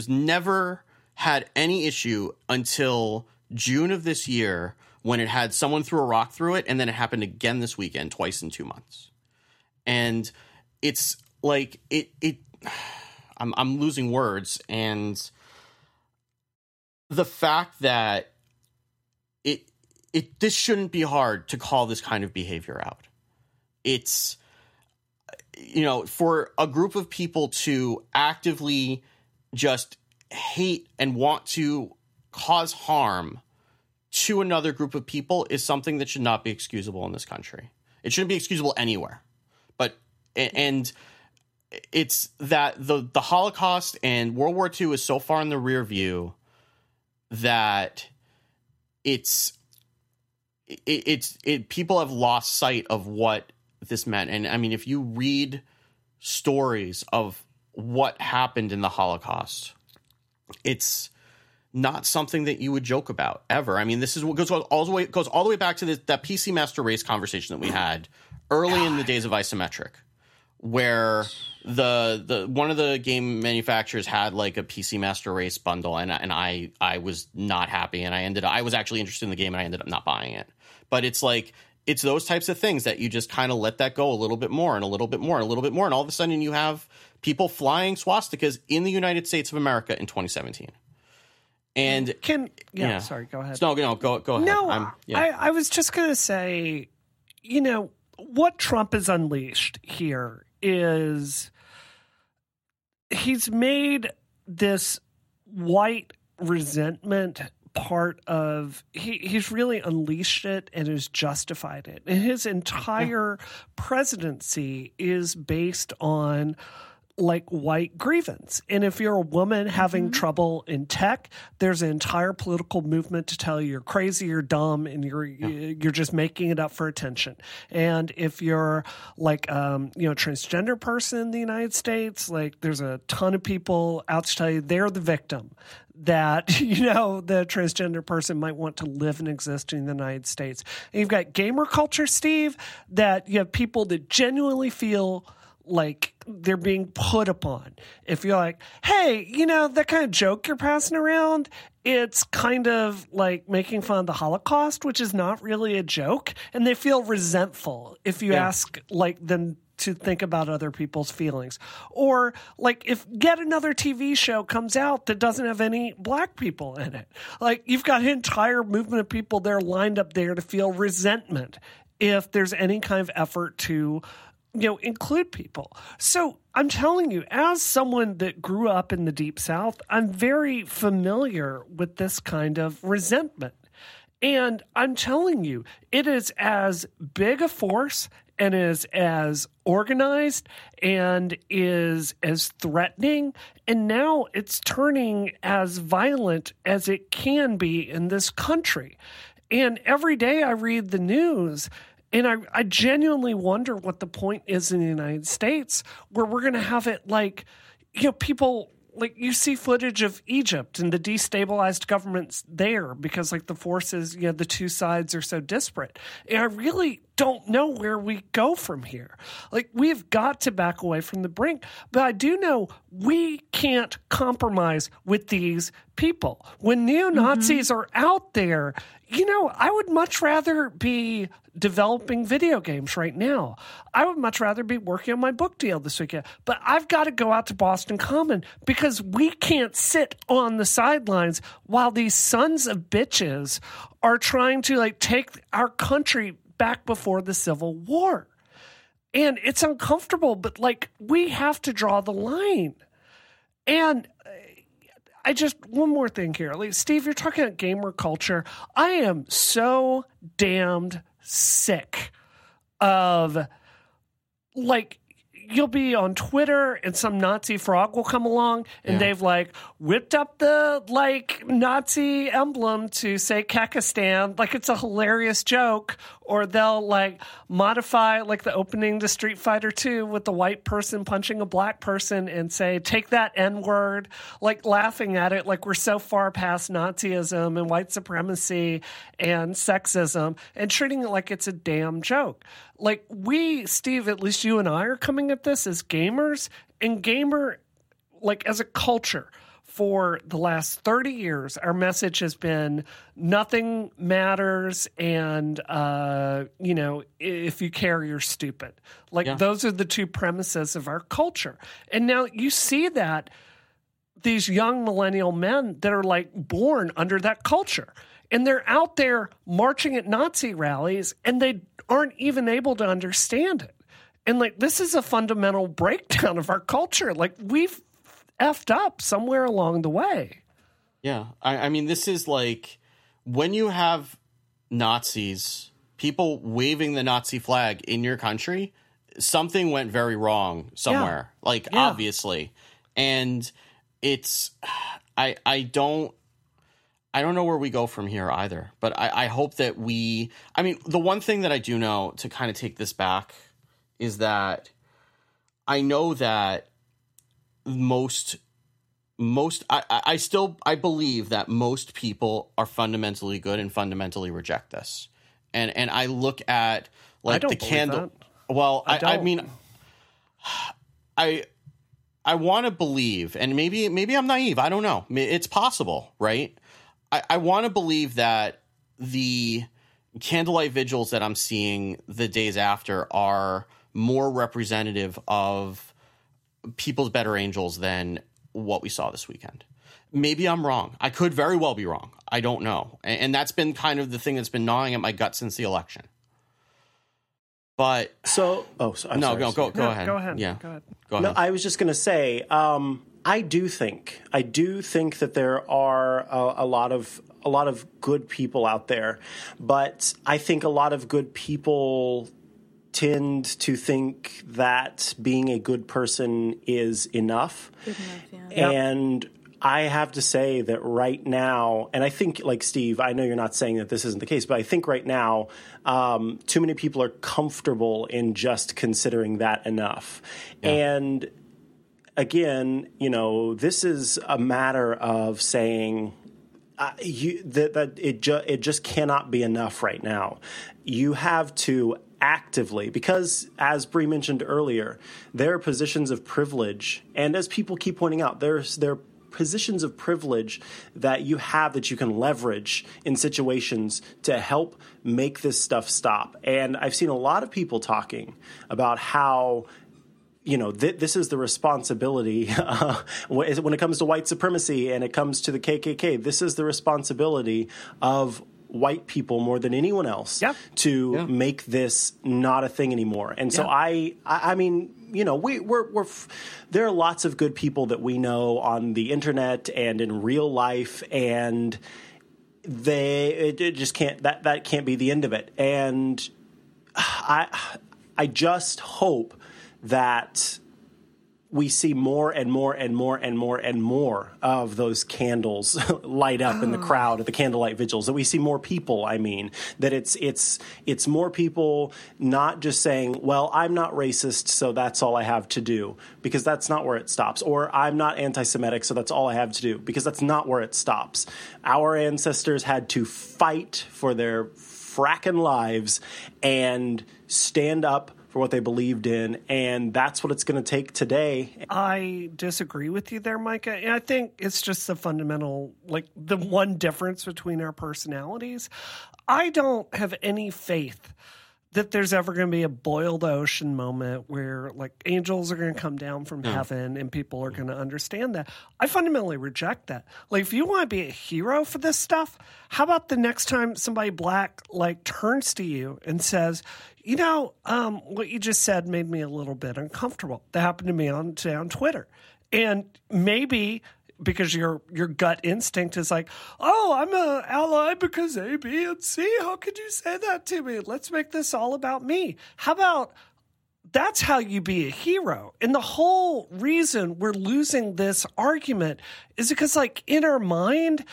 never had any issue until June of this year, when it had someone threw a rock through it. And then it happened again this weekend, twice in 2 months. And it's like I'm losing words. And the fact that this shouldn't be hard to call this kind of behavior out. It's, for a group of people to actively just hate and want to cause harm to another group of people is something that should not be excusable in this country. It shouldn't be excusable anywhere. But and it's that the Holocaust and World War II is so far in the rear view that it's people have lost sight of what this meant. And I mean, if you read stories of what happened in the Holocaust, it's not something that you would joke about ever. I mean, this is what goes all the way back to that PC Master Race conversation that we had early in the days of Isometric, where the one of the game manufacturers had like a PC Master Race bundle, and I was not happy, and I was actually interested in the game, and I ended up not buying it. But it's like, it's those types of things that you just kind of let that go a little bit more and a little bit more and a little bit more, and all of a sudden you have people flying swastikas in the United States of America in 2017. And sorry, go ahead. No, go ahead. I was just gonna say, what Trump has unleashed here is he's made this white resentment part of – he's really unleashed it and has justified it. And his entire presidency is based on – like white grievance. And if you're a woman having trouble in tech, there's an entire political movement to tell you you're crazy, you're dumb, and you're just making it up for attention. And if you're like transgender person in the United States, like there's a ton of people out to tell you they're the victim, that the transgender person might want to live and exist in the United States. And you've got gamer culture, Steve, that you have people that genuinely feel like they're being put upon. If you're like, hey, you know, that kind of joke you're passing around, it's kind of like making fun of the Holocaust, which is not really a joke. And they feel resentful if you ask like them to think about other people's feelings. Or like if yet another TV show comes out that doesn't have any black people in it, like you've got an entire movement of people there lined up there to feel resentment if there's any kind of effort to, you know, include people. So I'm telling you, as someone that grew up in the Deep South, I'm very familiar with this kind of resentment. And I'm telling you, it is as big a force and is as organized and is as threatening. And now it's turning as violent as it can be in this country. And every day I read the news, and I genuinely wonder what the point is in the United States where we're going to have it like, you know, people like you see footage of Egypt and the destabilized governments there because like the forces, you know, the two sides are so disparate. And I really don't know where we go from here. Like we've got to back away from the brink, but I do know we can't compromise with these people. When neo-Nazis are out there, you know, I would much rather be developing video games right now. I would much rather be working on my book deal this weekend, but I've got to go out to Boston Common because we can't sit on the sidelines while these sons of bitches are trying to like take our country back before the Civil War. And it's uncomfortable, but like we have to draw the line. And I just, one more thing here. Like, Steve, you're talking about gamer culture. I am so damned sick of like, you'll be on Twitter and some Nazi frog will come along and they've like whipped up the like Nazi emblem to say Kakistan. Like it's a hilarious joke. Or they'll like modify like the opening to Street Fighter 2 with the white person punching a black person and say, take that N word, like laughing at it. Like we're so far past Nazism and white supremacy and sexism and treating it like it's a damn joke. Like we, Steve, at least you and I are coming at this as gamers and gamer, like as a culture. For the last 30 years, our message has been nothing matters and, you know, if you care, you're stupid. Like those are the two premises of our culture. And now you see that these young millennial men that are like born under that culture and they're out there marching at Nazi rallies and they aren't even able to understand it. And like this is a fundamental breakdown of our culture. Like we've effed up somewhere along the way. Yeah. I mean, this is like when you have Nazis, people waving the Nazi flag in your country, something went very wrong somewhere, like obviously. And it's I don't know where we go from here either, but I hope that we, I mean, the one thing that I do know to kind of take this back is that I know that I believe that most people are fundamentally good and fundamentally reject this. And I look at like the candle. Well, I mean, I want to believe, and maybe I'm naive. I don't know. It's possible, right? I want to believe that the candlelight vigils that I'm seeing the days after are more representative of people's better angels than what we saw this weekend. Maybe I'm wrong. I could very well be wrong. I don't know. And that's been kind of the thing that's been gnawing at my gut since the election. But so, go ahead. Go ahead. No, I was just going to say, I do think that there are a lot of good people out there, but I think a lot of good people tend to think that being a good person is enough. And I have to say that right now, and I think, like, Steve, I know you're not saying that this isn't the case, but I think right now too many people are comfortable in just considering that enough. And again, you know, this is a matter of saying it just cannot be enough right now. You have to actively, because as Brie mentioned earlier, their positions of privilege, and as people keep pointing out, their positions of privilege that you have that you can leverage in situations to help make this stuff stop. And I've seen a lot of people talking about how, you know, this is the responsibility when it comes to white supremacy and it comes to the KKK. This is the responsibility of white people more than anyone else to make this not a thing anymore. And so I mean, you know, there are lots of good people that we know on the internet and in real life, and it just can't, that can't be the end of it. And I just hope that we see more and more and more and more and more of those candles light up in the crowd at the candlelight vigils, that we see more people. I mean, that it's more people not just saying, well, I'm not racist, so that's all I have to do, because that's not where it stops. Or I'm not anti-Semitic, so that's all I have to do, because that's not where it stops. Our ancestors had to fight for their frackin' lives and stand up for what they believed in, and that's what it's going to take today. I disagree with you there, Micah. And I think it's just the fundamental, like, the one difference between our personalities. I don't have any faith that there's ever going to be a boiled ocean moment where, like, angels are going to come down from heaven and people are going to understand that. I fundamentally reject that. Like, if you want to be a hero for this stuff, how about the next time somebody black, like, turns to you and says, you know, what you just said made me a little bit uncomfortable. That happened to me on Twitter. And maybe because your gut instinct is like, oh, I'm an ally because A, B, and C. How could you say that to me? Let's make this all about me. How about that's how you be a hero? And the whole reason we're losing this argument is because, like, in our mind,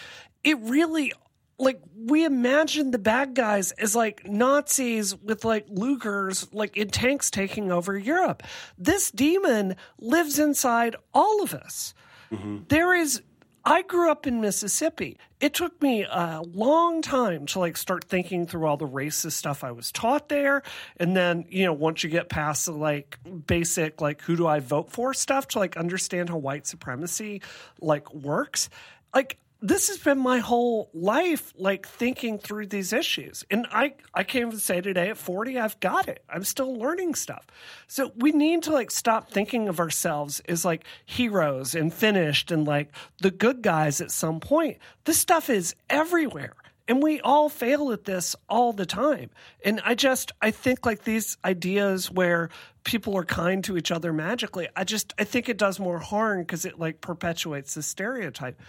it really, like, we imagine the bad guys as, like, Nazis with, like, Lugers, like, in tanks taking over Europe. This demon lives inside all of us. Mm-hmm. I grew up in Mississippi. It took me a long time to, like, start thinking through all the racist stuff I was taught there. And then, you know, once you get past the, like, basic, like, who do I vote for stuff to, like, understand how white supremacy, like, works. Like, this has been my whole life, like, thinking through these issues. And I can't even say today at 40, I've got it. I'm still learning stuff. So we need to, like, stop thinking of ourselves as, like, heroes and finished and, like, the good guys at some point. This stuff is everywhere. And we all fail at this all the time. And I think, like, these ideas where people are kind to each other magically, I think it does more harm because it, like, perpetuates the stereotype.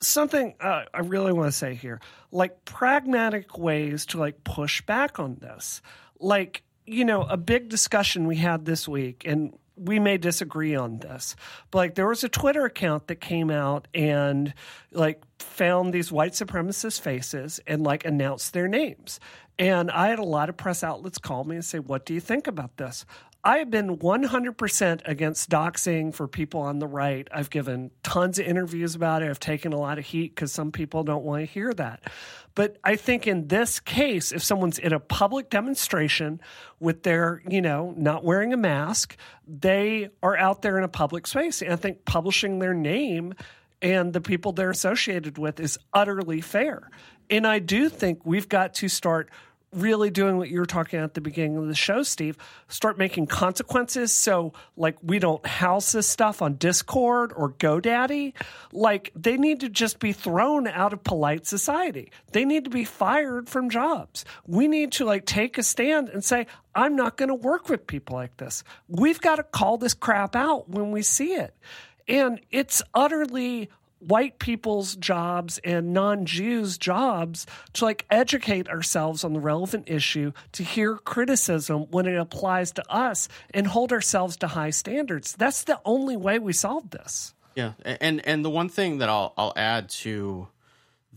Something I really want to say here, like, pragmatic ways to, like, push back on this. Like, you know, a big discussion we had this week, and we may disagree on this, but, like, there was a Twitter account that came out and, like, found these white supremacist faces and, like, announced their names. And I had a lot of press outlets call me and say, what do you think about this? I have been 100% against doxing for people on the right. I've given tons of interviews about it. I've taken a lot of heat because some people don't want to hear that. But I think in this case, if someone's in a public demonstration with their, you know, not wearing a mask, they are out there in a public space. And I think publishing their name and the people they're associated with is utterly fair. And I do think we've got to start really doing what you were talking at the beginning of the show, Steve, start making consequences. So, like, we don't house this stuff on Discord or GoDaddy. Like, they need to just be thrown out of polite society. They need to be fired from jobs. We need to, like, take a stand and say, I'm not going to work with people like this. We've got to call this crap out when we see it. And it's utterly white people's jobs and non-Jews' jobs to, like, educate ourselves on the relevant issue, to hear criticism when it applies to us, and hold ourselves to high standards. That's the only way we solve this. Yeah, and the one thing that I'll add to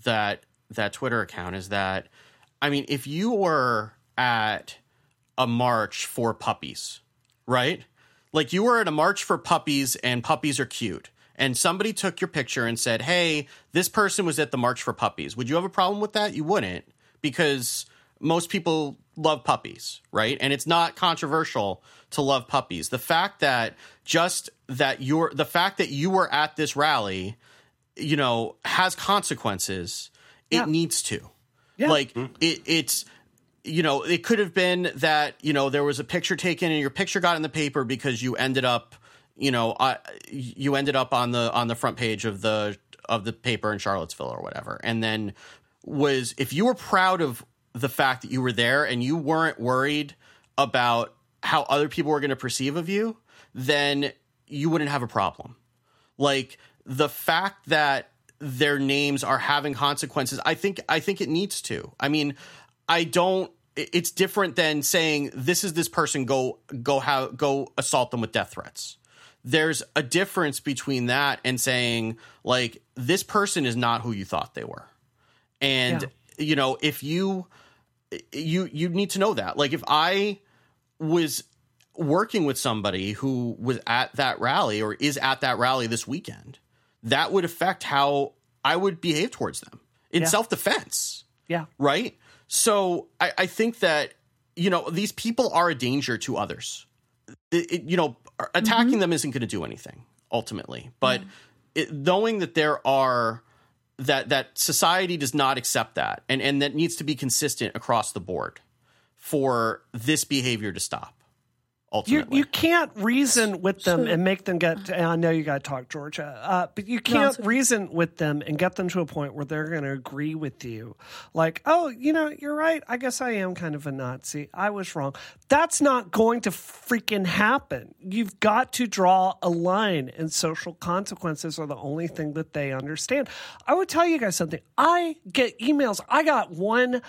that Twitter account is that, I mean, if you were at a march for puppies, right? Like, you were at a march for puppies, and puppies are cute. And somebody took your picture and said, hey, this person was at the March for Puppies. Would you have a problem with that? You wouldn't, because most people love puppies, right? And it's not controversial to love puppies. The fact that the fact that you were at this rally, you know, has consequences. Yeah. It needs to. Yeah. Like it's, you know, it could have been that, you know, there was a picture taken and your picture got in the paper because you ended up, you know, you ended up on the front page of the paper in Charlottesville or whatever. And then if you were proud of the fact that you were there and you weren't worried about how other people were going to perceive of you, then you wouldn't have a problem. Like the fact that their names are having consequences, I think it needs to. I mean, it's different than saying this is this person, go assault them with death threats. There's a difference between that and saying, like, this person is not who you thought they were. And, you know, if you need to know that. Like, if I was working with somebody who was at that rally or is at that rally this weekend, that would affect how I would behave towards them in self-defense. Yeah. Right? So I think that, you know, these people are a danger to others. You know, attacking them isn't going to do anything ultimately, but knowing that that society does not accept that, and that needs to be consistent across the board for this behavior to stop. Ultimately, you can't reason with them and make them get. And I know you got to talk, Georgia, but you can't reason with them and get them to a point where they're going to agree with you. Like, oh, you know, you're right. I guess I am kind of a Nazi. I was wrong. That's not going to freaking happen. You've got to draw a line, and social consequences are the only thing that they understand. I would tell you guys something. I get emails. I got one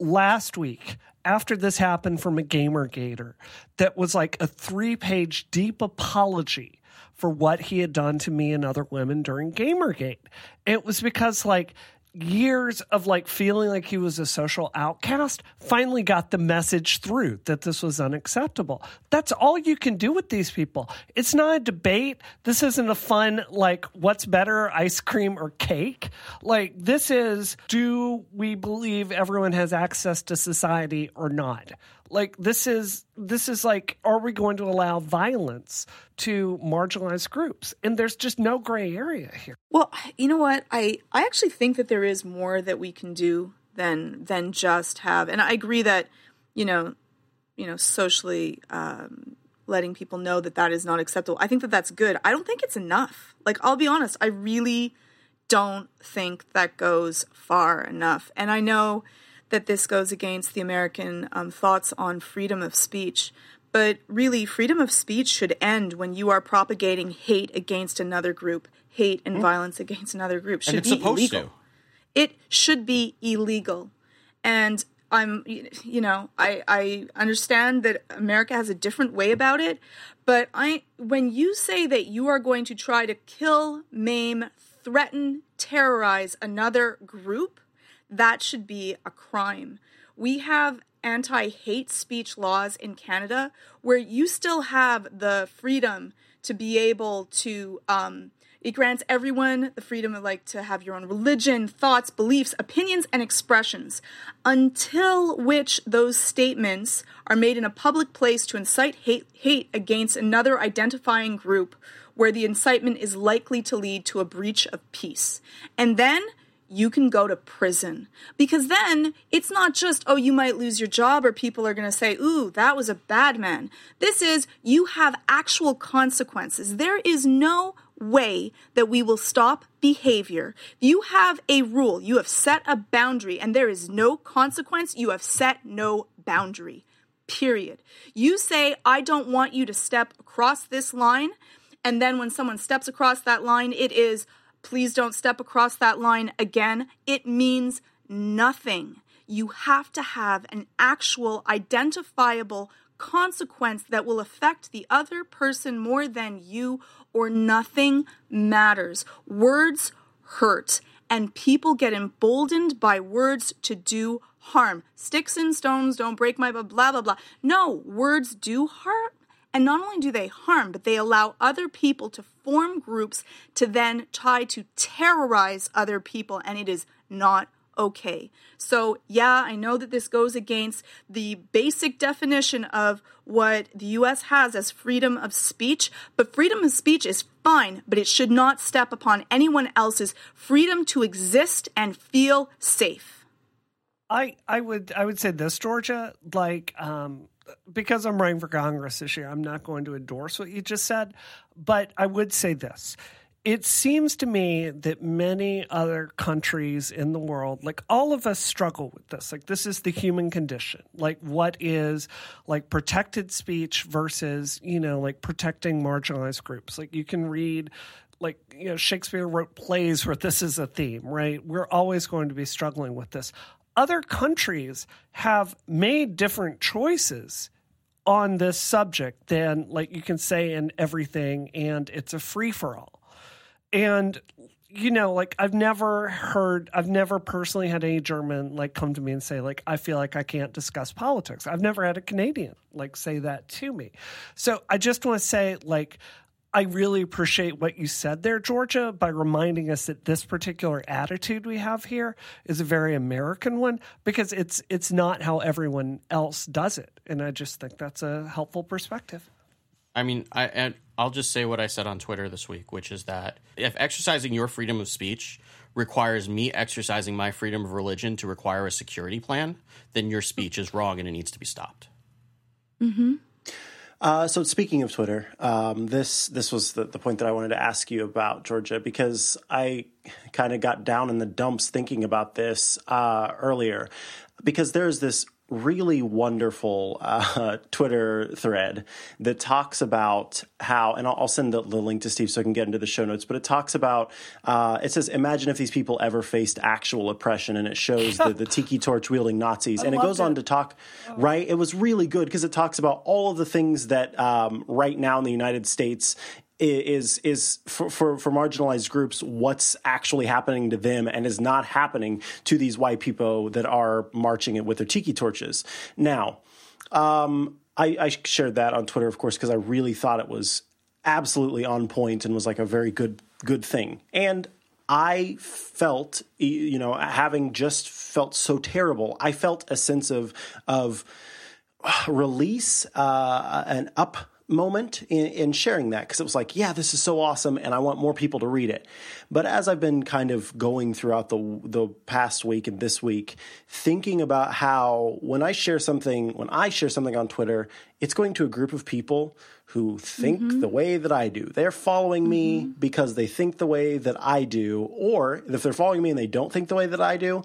last week after this happened from a Gamergator that was like a 3-page deep apology for what he had done to me and other women during Gamergate. It was because like years of like feeling like he was a social outcast finally got the message through that this was unacceptable. That's all you can do with these people. It's not a debate. This isn't a fun, like, what's better, ice cream or cake? Like, this is, do we believe everyone has access to society or not? Like, this is like, are we going to allow violence to marginalized groups? And there's just no gray area here. Well, you know what? I actually think that there is more that we can do than just have. And I agree that, you know, socially letting people know that is not acceptable. I think that that's good. I don't think it's enough. Like, I'll be honest. I really don't think that goes far enough. And I know that this goes against the American thoughts on freedom of speech. But really, freedom of speech should end when you are propagating hate against another group. Hate and violence against another group should be illegal. It should be illegal. And I understand that America has a different way about it. But when you say that you are going to try to kill, maim, threaten, terrorize another group, that should be a crime. We have anti-hate speech laws in Canada where you still have the freedom to be able to, it grants everyone the freedom of, like, to have your own religion, thoughts, beliefs, opinions, and expressions, until which those statements are made in a public place to incite hate against another identifying group where the incitement is likely to lead to a breach of peace. And then you can go to prison, because then it's not just, oh, you might lose your job or people are going to say, ooh, that was a bad man. This is, you have actual consequences. There is no way that we will stop behavior. You have a rule. You have set a boundary and there is no consequence. You have set no boundary, period. You say, I don't want you to step across this line. And then when someone steps across that line, it is, please don't step across that line again. It means nothing. You have to have an actual identifiable consequence that will affect the other person more than you, or nothing matters. Words hurt, and people get emboldened by words to do harm. Sticks and stones don't break my blah, blah, blah. No, words do harm. And not only do they harm, but they allow other people to form groups to then try to terrorize other people. And it is not okay. So yeah, I know that this goes against the basic definition of what the U.S. has as freedom of speech, but freedom of speech is fine, but it should not step upon anyone else's freedom to exist and feel safe. I would say this, Georgia, like, because I'm running for Congress this year, I'm not going to endorse what you just said, but I would say this. It seems to me that many other countries in the world, like all of us struggle with this. Like this is the human condition. Like what is like protected speech versus, you know, like protecting marginalized groups. Like you can read like, you know, Shakespeare wrote plays where this is a theme, right? We're always going to be struggling with this. Other countries have made different choices on this subject than like you can say in everything and it's a free-for-all. And, you know, like I've never personally had any German like come to me and say like, I feel like I can't discuss politics. I've never had a Canadian like say that to me. So I just want to say like, I really appreciate what you said there, Georgia, by reminding us that this particular attitude we have here is a very American one because it's not how everyone else does it. And I just think that's a helpful perspective. I mean, I'll just say what I said on Twitter this week, which is that if exercising your freedom of speech requires me exercising my freedom of religion to require a security plan, then your speech is wrong and it needs to be stopped. Mm-hmm. So speaking of Twitter, this was the point that I wanted to ask you about, Georgia, because I kind of got down in the dumps thinking about this earlier, because there's this really wonderful Twitter thread that talks about how, and I'll send the link to Steve so I can get into the show notes, but it talks about, it says, imagine if these people ever faced actual oppression, and it shows the tiki torch wielding Nazis. And it goes on to talk, right? It was really good because it talks about all of the things that right now in the United States is for marginalized groups, what's actually happening to them and is not happening to these white people that are marching with their tiki torches. Now, I shared that on Twitter, of course, because I really thought it was absolutely on point and was like a very good thing. And I felt, you know, having just felt so terrible, I felt a sense of release, an up moment in sharing that, because it was like, yeah, this is so awesome and I want more people to read it. But as I've been kind of going throughout the past week and this week, thinking about how when I share something on Twitter, it's going to a group of people who think mm-hmm. the way that I do. They're following mm-hmm. me because they think the way that I do, or if they're following me and they don't think the way that I do,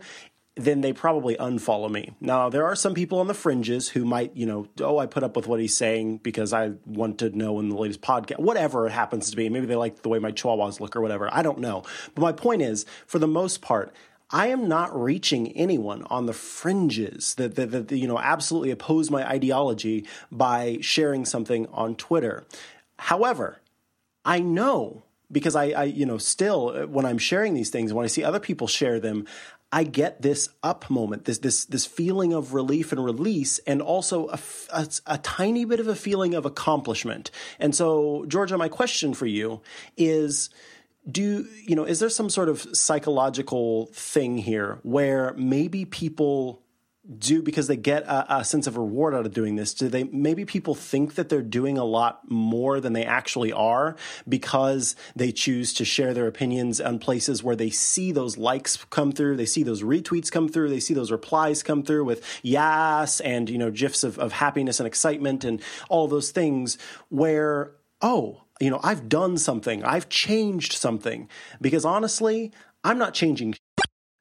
then they probably unfollow me. Now, there are some people on the fringes who might, you know, I put up with what he's saying because I want to know in the latest podcast, whatever it happens to be. Maybe they like the way my chihuahuas look or whatever. I don't know. But my point is, for the most part, I am not reaching anyone on the fringes that you know, absolutely oppose my ideology by sharing something on Twitter. However, I know because I you know, still when I'm sharing these things, when I see other people share them, I get this up moment, this feeling of relief and release, and also a tiny bit of a feeling of accomplishment. And so, Georgia, my question for you is, is there some sort of psychological thing here where maybe people do, because they get a sense of reward out of doing this, maybe people think that they're doing a lot more than they actually are because they choose to share their opinions on places where they see those likes come through, they see those retweets come through, they see those replies come through with yes and, you know, gifs of happiness and excitement and all those things where, oh, you know, I've done something, I've changed something, because honestly, I'm not changing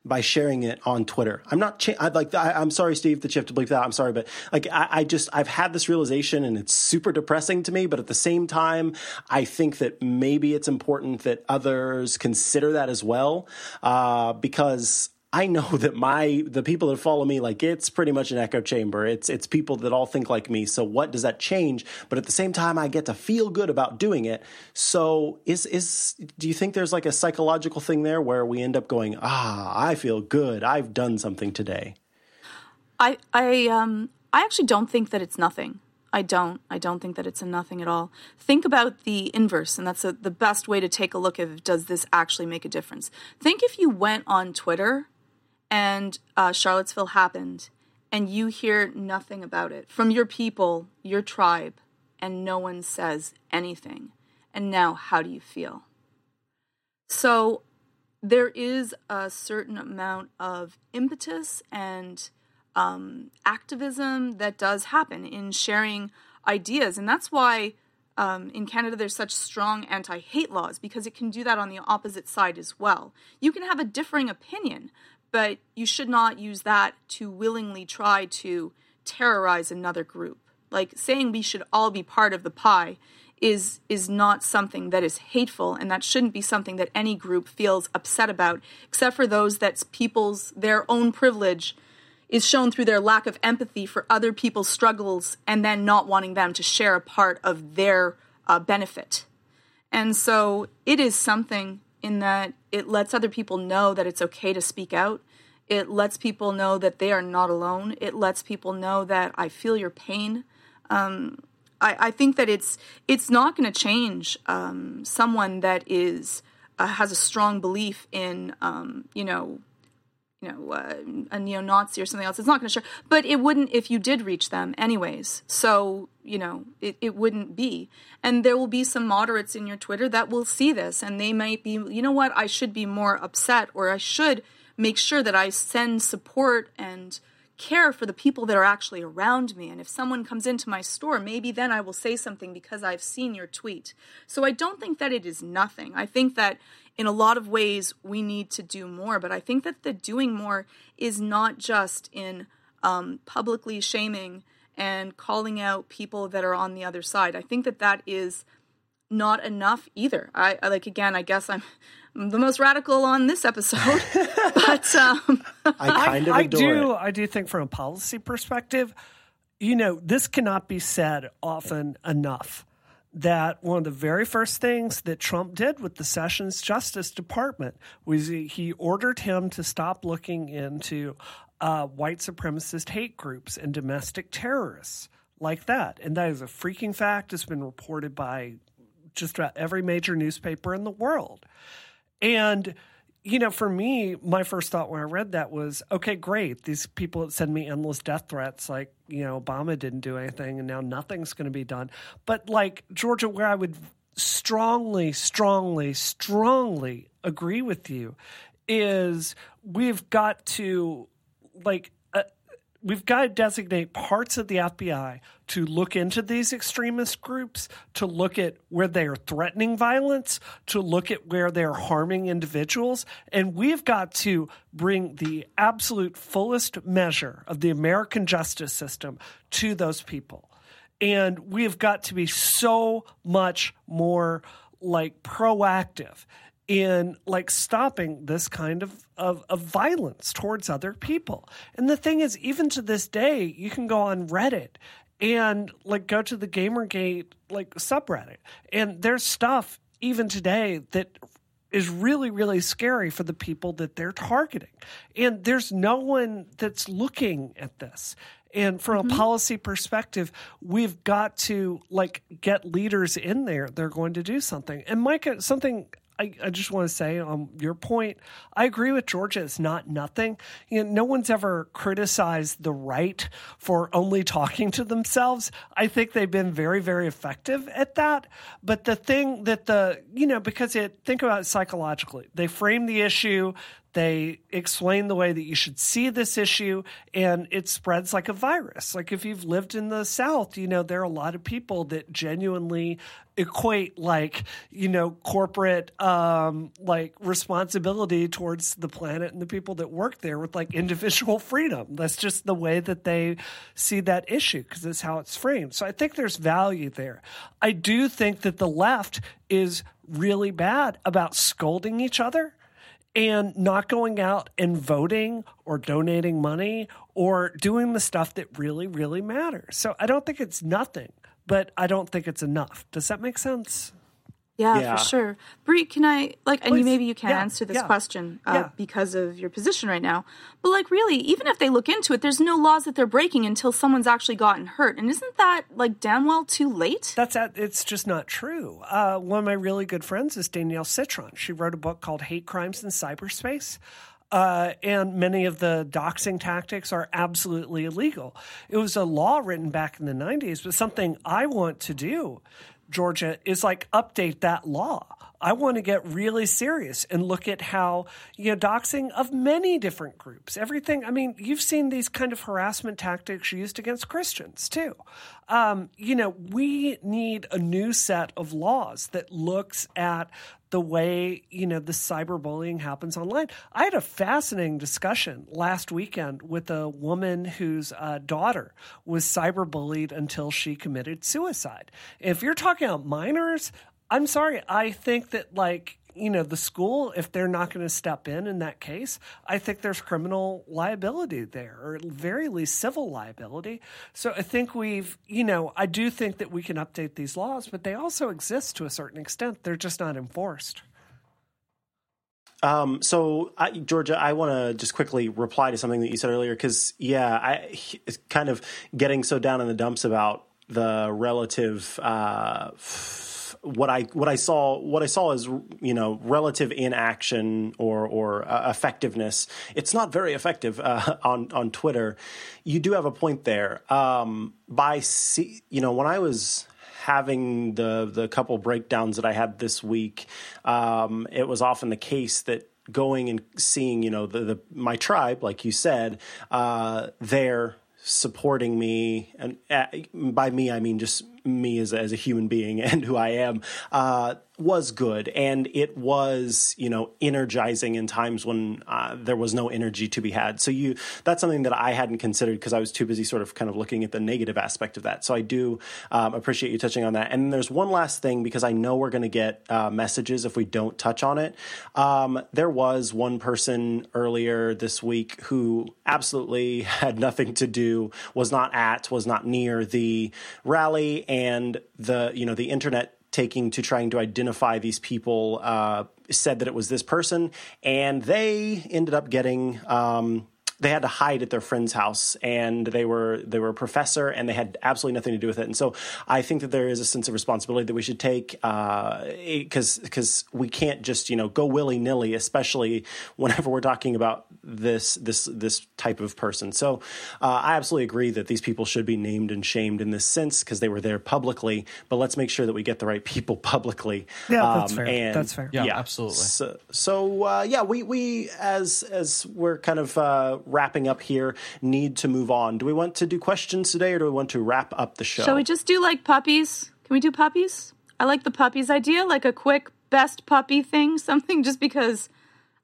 by sharing it on Twitter. I'm not I'm sorry, Steve, that you have to bleep that. I'm sorry, but like I've had this realization and it's super depressing to me, but at the same time, I think that maybe it's important that others consider that as well, because I know that the people that follow me, like, it's pretty much an echo chamber. It's people that all think like me. So what does that change? But at the same time, I get to feel good about doing it. So do you think there's like a psychological thing there where we end up going, I feel good, I've done something today? I actually don't think that it's nothing. I don't think that it's a nothing at all. Think about the inverse, and that's the best way to take a look at does this actually make a difference. Think if you went on Twitter and Charlottesville happened, and you hear nothing about it from your people, your tribe, and no one says anything. And now, how do you feel? So there is a certain amount of impetus and activism that does happen in sharing ideas. And that's why in Canada there's such strong anti-hate laws, because it can do that on the opposite side as well. You can have a differing opinion, but you should not use that to willingly try to terrorize another group. Like saying we should all be part of the pie is not something that is hateful, and that shouldn't be something that any group feels upset about, except for those that's people's, their own privilege is shown through their lack of empathy for other people's struggles and then not wanting them to share a part of their benefit. And so it is something in that it lets other people know that it's okay to speak out. It lets people know that they are not alone. It lets people know that I feel your pain. I think that it's not going to change someone that is has a strong belief in a neo-Nazi or something else. It's not going to show, but it wouldn't if you did reach them anyways. So, you know, it wouldn't be. And there will be some moderates in your Twitter that will see this, and they might be, you know what, I should be more upset, or I should make sure that I send support and care for the people that are actually around me. And if someone comes into my store, maybe then I will say something because I've seen your tweet. So I don't think that it is nothing. I think that in a lot of ways, we need to do more. But I think that the doing more is not just in publicly shaming and calling out people that are on the other side. I think that that is not enough either. I like, again, I guess I'm the most radical on this episode. But I do think from a policy perspective, you know, this cannot be said often enough, that one of the very first things that Trump did with the Sessions Justice Department was he ordered him to stop looking into white supremacist hate groups and domestic terrorists like that. And that is a freaking fact. It's been reported by just about every major newspaper in the world. And, you know, for me, my first thought when I read that was, okay, great. These people that send me endless death threats, like, you know, Obama didn't do anything and now nothing's going to be done. But like Georgia, where I would strongly, strongly, strongly agree with you is we've got to designate parts of the FBI to look into these extremist groups, to look at where they are threatening violence, to look at where they are harming individuals. And we've got to bring the absolute fullest measure of the American justice system to those people. And we've got to be so much more like proactive in like stopping this kind of violence towards other people. And the thing is, even to this day, you can go on Reddit and like go to the Gamergate like subreddit, and there's stuff even today that is really, really scary for the people that they're targeting. And there's no one that's looking at this. And from a policy perspective, we've got to like get leaders in there. They're going to do something. And Micah, something I just want to say on your point, I agree with Georgia. It's not nothing. You know, no one's ever criticized the right for only talking to themselves. I think they've been very, very effective at that. But the thing that think about it psychologically. They frame the issue. They explain the way that you should see this issue, and it spreads like a virus. Like if you've lived in the South, you know, there are a lot of people that genuinely equate like, you know, corporate like responsibility towards the planet and the people that work there with like individual freedom. That's just the way that they see that issue because it's how it's framed. So I think there's value there. I do think that the left is really bad about scolding each other and not going out and voting or donating money or doing the stuff that really, really matters. So I don't think it's nothing, but I don't think it's enough. Does that make sense? Yeah. For sure. Brie, can I, like, please, and maybe you can answer this question because of your position right now. But, like, really, even if they look into it, there's no laws that they're breaking until someone's actually gotten hurt. And isn't that, like, damn well too late? It's just not true. One of my really good friends is Danielle Citron. She wrote a book called Hate Crimes in Cyberspace. And many of the doxing tactics are absolutely illegal. It was a law written back in the 90s, but something I want to do, Georgia, is like update that law. I want to get really serious and look at how, you know, doxing of many different groups, everything. I mean, you've seen these kind of harassment tactics used against Christians too. You know, we need a new set of laws that looks at the way, you know, the cyberbullying happens online. I had a fascinating discussion last weekend with a woman whose daughter was cyberbullied until she committed suicide. If you're talking about minors, I'm sorry, I think that, like, you know, the school, if they're not going to step in that case, I think there's criminal liability there, or at very least civil liability. So I think we've, you know, I do think that we can update these laws, but they also exist to a certain extent. They're just not enforced. Georgia, I want to just quickly reply to something that you said earlier, because, it's kind of getting so down in the dumps about the relative what I saw is, you know, relative inaction or effectiveness. It's not very effective on Twitter. You do have a point there. When I was having the couple breakdowns that I had this week, it was often the case that going and seeing, you know, my tribe, like you said, there supporting me, and by me I mean just me as a human being and who I am, was good. And it was, you know, energizing in times when there was no energy to be had. So that's something that I hadn't considered because I was too busy sort of kind of looking at the negative aspect of that. So I do appreciate you touching on that. And there's one last thing, because I know we're going to get messages if we don't touch on it. There was one person earlier this week who absolutely had nothing to do, was not near the rally, and the, you know, the internet taking to trying to identify these people said that it was this person, and they ended up getting they had to hide at their friend's house, and they were a professor, and they had absolutely nothing to do with it. And so I think that there is a sense of responsibility that we should take, because we can't just, you know, go willy-nilly, especially whenever we're talking about this type of person. So I absolutely agree that these people should be named and shamed in this sense, because they were there publicly, but let's make sure that we get the right people publicly. Yeah, that's fair. That's fair. Yeah, absolutely. So, we as we're kind of wrapping up here, need to move on. Do we want to do questions today, or do we want to wrap up the show? Shall we just do like puppies? Can we do puppies? I like the puppies idea, like a quick best puppy thing, something, just because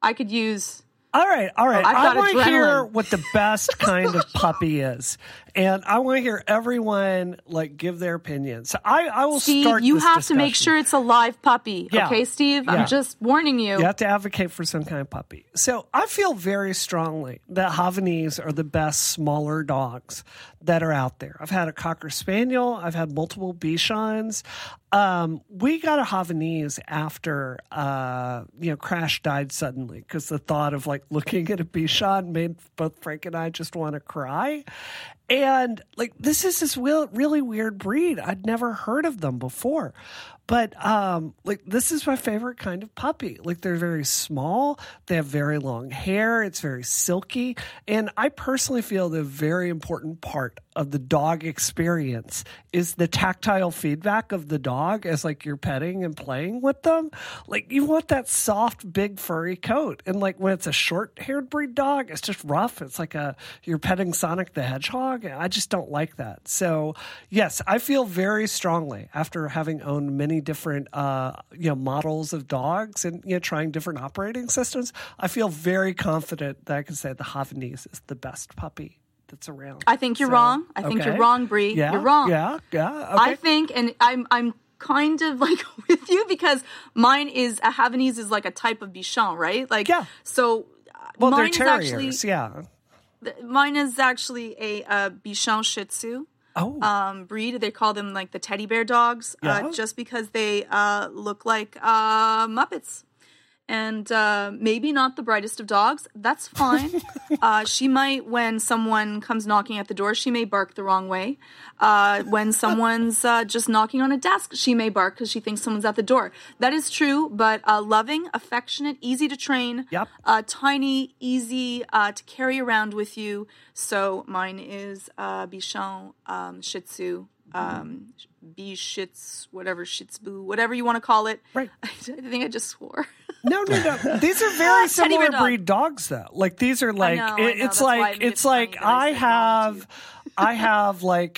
I could use. All right. I want to hear what the best kind of puppy is. And I want to hear everyone, like, give their opinion. So I will start you this have discussion. To make sure it's a live puppy. Yeah. Okay, Steve? Yeah. I'm just warning you. You have to advocate for some kind of puppy. So I feel very strongly that Havanese are the best smaller dogs that are out there. I've had a Cocker Spaniel. I've had multiple Bichons. We got a Havanese after, Crash died suddenly, because the thought of, like, looking at a Bichon made both Frank and I just want to cry. And, like, this is this really weird breed. I'd never heard of them before. But, this is my favorite kind of puppy. Like, they're very small. They have very long hair. It's very silky. And I personally feel the very important part of the dog experience is the tactile feedback of the dog as, like, you're petting and playing with them. Like, you want that soft, big, furry coat. And, like, when it's a short-haired breed dog, it's just rough. It's like you're petting Sonic the Hedgehog. I just don't like that. So, yes, I feel very strongly, after having owned many different models of dogs and, you know, trying different operating systems, I feel very confident that I can say the Havanese is the best puppy that's around. I think you're wrong. I think you're wrong, Brie. Yeah, you're wrong. Yeah. Okay. I think, and I'm kind of like with you, because mine is a Havanese is like a type of Bichon, right? Like, yeah. So mine they're terriers. Is actually, yeah. Mine is actually a Bichon Shih Tzu. Breed. They call them like the teddy bear dogs, just because they look like Muppets. and maybe not the brightest of dogs. That's fine. She might, when someone comes knocking at the door, she may bark the wrong way. When someone's just knocking on a desk, she may bark because she thinks someone's at the door. That is true, but loving, affectionate, easy to train, yep. Tiny, easy to carry around with you. So mine is Bichon, Shih Tzu, Bishits, whatever, Shih Tzu, whatever you want to call it. Right. I think I just swore. No. These are very similar breed dogs, though. Like these are like I have a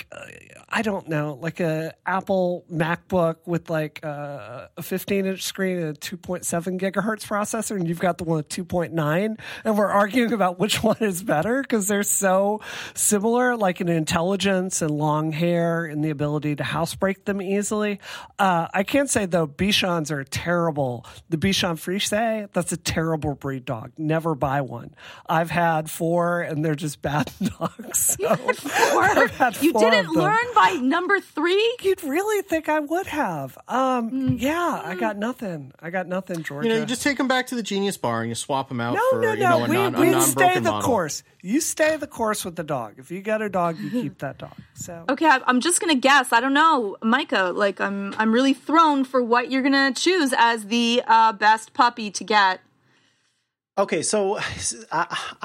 Apple MacBook with like a 15-inch screen and a 2.7 gigahertz processor, and you've got the one with 2.9, and we're arguing about which one is better because they're so similar, like in intelligence and long hair and the ability to housebreak them easily. I can say though, Bichons are terrible. The Bichon Frise, that's a terrible breed dog. Never buy one. I've had four, and they're just bad dogs. So. You had four? You didn't learn by number three? You'd really think I would have. Yeah, I got nothing, Georgia. You just take them back to the Genius Bar and you swap them out for a non-broken model. You stay the course with the dog. If you get a dog, you keep that dog. So okay, I'm just going to guess. I don't know, Micah. Like I'm really thrown for what you're going to choose as the best puppy to get. Okay, so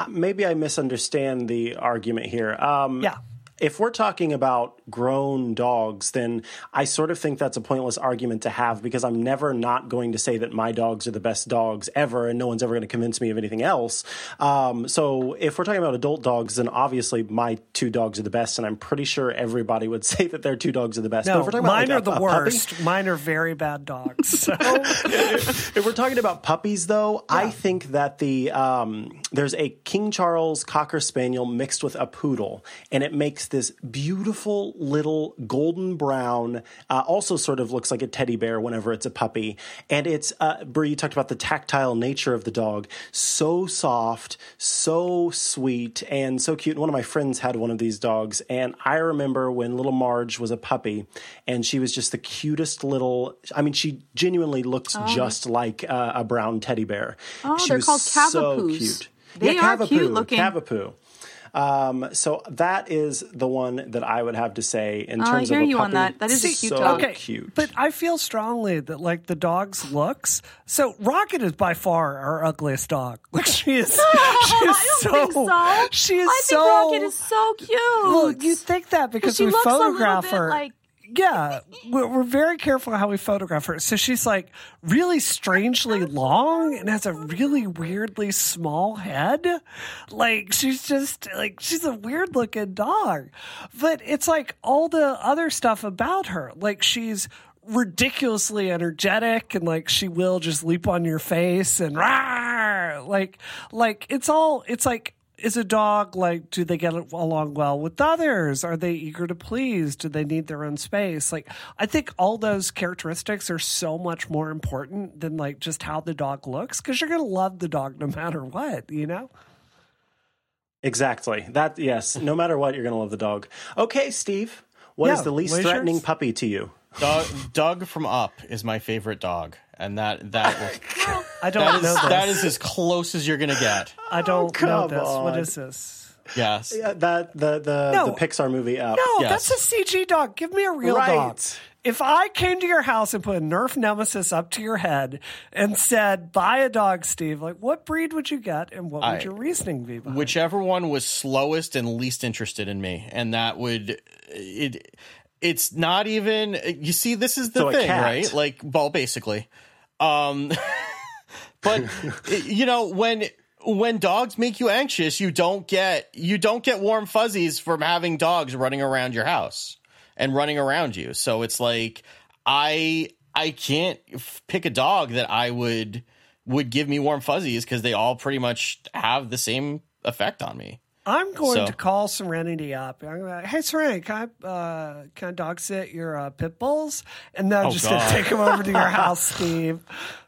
maybe I misunderstand the argument here. Yeah. If we're talking about grown dogs, then I sort of think that's a pointless argument to have because I'm never not going to say that my dogs are the best dogs ever and no one's ever going to convince me of anything else. So if we're talking about adult dogs, then obviously my two dogs are the best, and I'm pretty sure everybody would say that their two dogs are the best. No, but if we're talking mine are the worst. Mine are very bad dogs. So. If we're talking about puppies, though, yeah. I think that there's a King Charles Cocker Spaniel mixed with a poodle, and it makes this beautiful little golden brown, also sort of looks like a teddy bear whenever it's a puppy. And it's, Brie, you talked about the tactile nature of the dog. So soft, so sweet, and so cute. And one of my friends had one of these dogs. And I remember when little Marge was a puppy and she was just the cutest little, I mean, she genuinely looks just like a brown teddy bear. Oh, they're called Cavapoos. So cute. They are cute looking. Cavapoo. So that is the one that I would have to say in terms of a puppy. I hear you on that. That is a cute dog. Okay. Cute. But I feel strongly that like the dog's looks. So Rocket is by far our ugliest dog. Like I think Rocket is so cute. Well, you think that because we photograph her. Yeah, we're very careful how we photograph her. So she's like really strangely long and has a really weirdly small head. Like she's just like she's a weird looking dog. But it's like all the other stuff about her. Like she's ridiculously energetic and like she will just leap on your face and rah! Like it's all it's like. Is a dog, like, do they get along well with others? Are they eager to please? Do they need their own space? Like, I think all those characteristics are so much more important than, like, just how the dog looks because you're going to love the dog no matter what, you know? Exactly. That, yes. No matter what, you're going to love the dog. Okay, Steve, what is the least threatening puppy to you? Doug from Up is my favorite dog. And that I don't know this. That is as close as you're gonna get. I don't know this. On. What is this? Yes, yeah, the Pixar movie Up. No, yes. That's a CG dog. Give me a real dog. If I came to your house and put a Nerf Nemesis up to your head and said, buy a dog, Steve, like what breed would you get and what would your reasoning be behind? Whichever one was slowest and least interested in me. And that would it's not even you see this is the thing, right? Like basically. But you know, when dogs make you anxious, you don't get warm fuzzies from having dogs running around your house and running around you. So it's like, I can't pick a dog that I would give me warm fuzzies because they all pretty much have the same effect on me. I'm going to call Serenity up. I'm going to, hey, Serenity, can I dog sit your pit bulls? And then I'm just going to take them over to your house, Steve.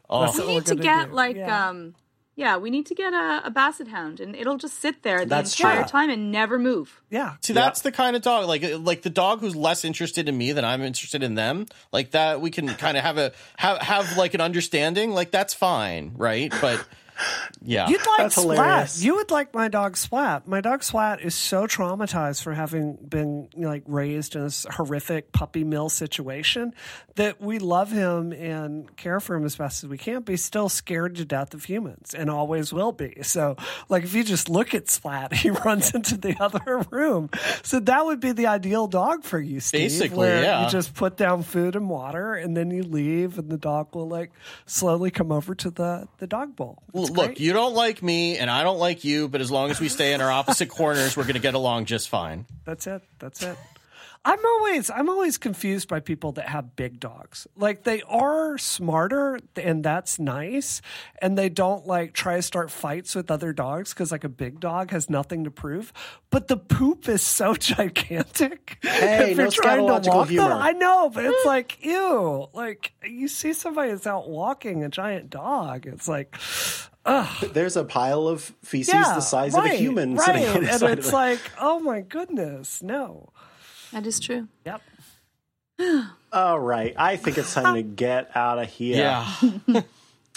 Oh. We need to get do. Yeah, we need to get a basset hound, and it'll just sit there the entire time and never move. Yeah. See, that's the kind of dog, like the dog who's less interested in me than I'm interested in them. Like that, we can kind of have like an understanding. Like that's fine, right? But yeah, you'd like that's Splat. Hilarious. You would like my dog Splat. My dog Splat is so traumatized for having been raised in this horrific puppy mill situation that we love him and care for him as best as we can. But he's still scared to death of humans and always will be. So, if you just look at Splat, he runs into the other room. So that would be the ideal dog for you, Steve. Basically, you just put down food and water, and then you leave, and the dog will slowly come over to the dog bowl. Look, you don't like me and I don't like you, but as long as we stay in our opposite corners, we're going to get along just fine. That's it. I'm always confused by people that have big dogs. They are smarter, and that's nice, and they don't try to start fights with other dogs because a big dog has nothing to prove. But the poop is so gigantic. Hey, if you're trying to walk humor. Them, I know, but it's ew. You see somebody that's out walking a giant dog, it's like. Ugh. There's a pile of feces the size of a human sitting on the side and it's of oh my goodness, no. That is true. Yep. All right. I think it's time to get out of here. Yeah.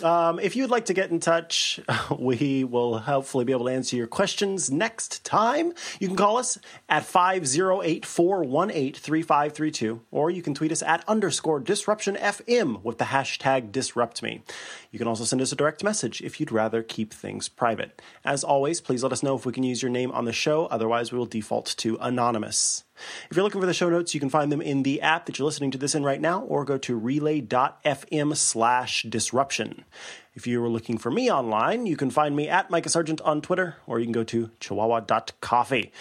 If you'd like to get in touch, we will hopefully be able to answer your questions next time. You can call us at 508-418-3532, or you can tweet us at _DisruptionFM with the hashtag DisruptMe. You can also send us a direct message if you'd rather keep things private. As always, please let us know if we can use your name on the show. Otherwise, we will default to anonymous. If you're looking for the show notes, you can find them in the app that you're listening to this in right now, or go to relay.fm/disruption. If you were looking for me online, you can find me at Micah Sargent on Twitter, or you can go to chihuahua.coffee.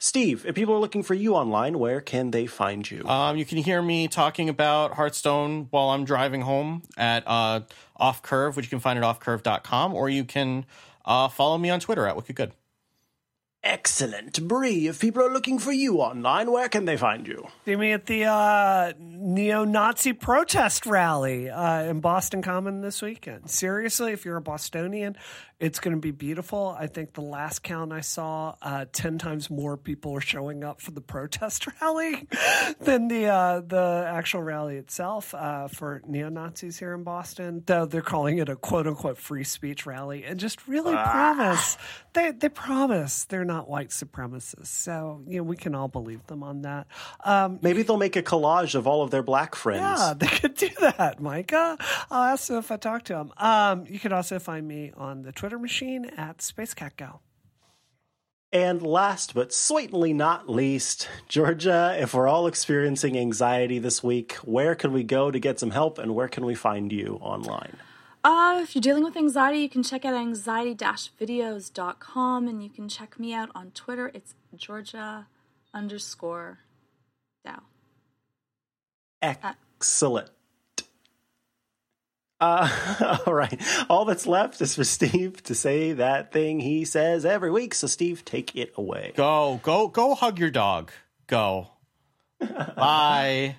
Steve, if people are looking for you online, where can they find you? You can hear me talking about Hearthstone while I'm driving home at Off Curve, which you can find at offcurve.com, or you can follow me on Twitter at WickedGood. Excellent. Brie, if people are looking for you online, where can they find you? See me at the neo-Nazi protest rally in Boston Common this weekend. Seriously, if you're a Bostonian, it's going to be beautiful. I think the last count I saw, 10 times more people are showing up for the protest rally than the actual rally itself for neo-Nazis here in Boston. Though they're calling it a quote-unquote free speech rally, and just really promise. They promise they're not white supremacists. So, we can all believe them on that. Maybe they'll make a collage of all of their black friends. Yeah, they could do that, Micah. I'll ask them if I talk to them. You can also find me on the Twitter machine at SpaceCatGo. And last but certainly not least, Georgia, if we're all experiencing anxiety this week, where can we go to get some help, and where can we find you online? If you're dealing with anxiety, you can check out anxiety-videos.com, and you can check me out on Twitter. It's Georgia_Dow. Excellent. All right. All that's left is for Steve to say that thing he says every week. So, Steve, take it away. Go hug your dog. Go. Bye.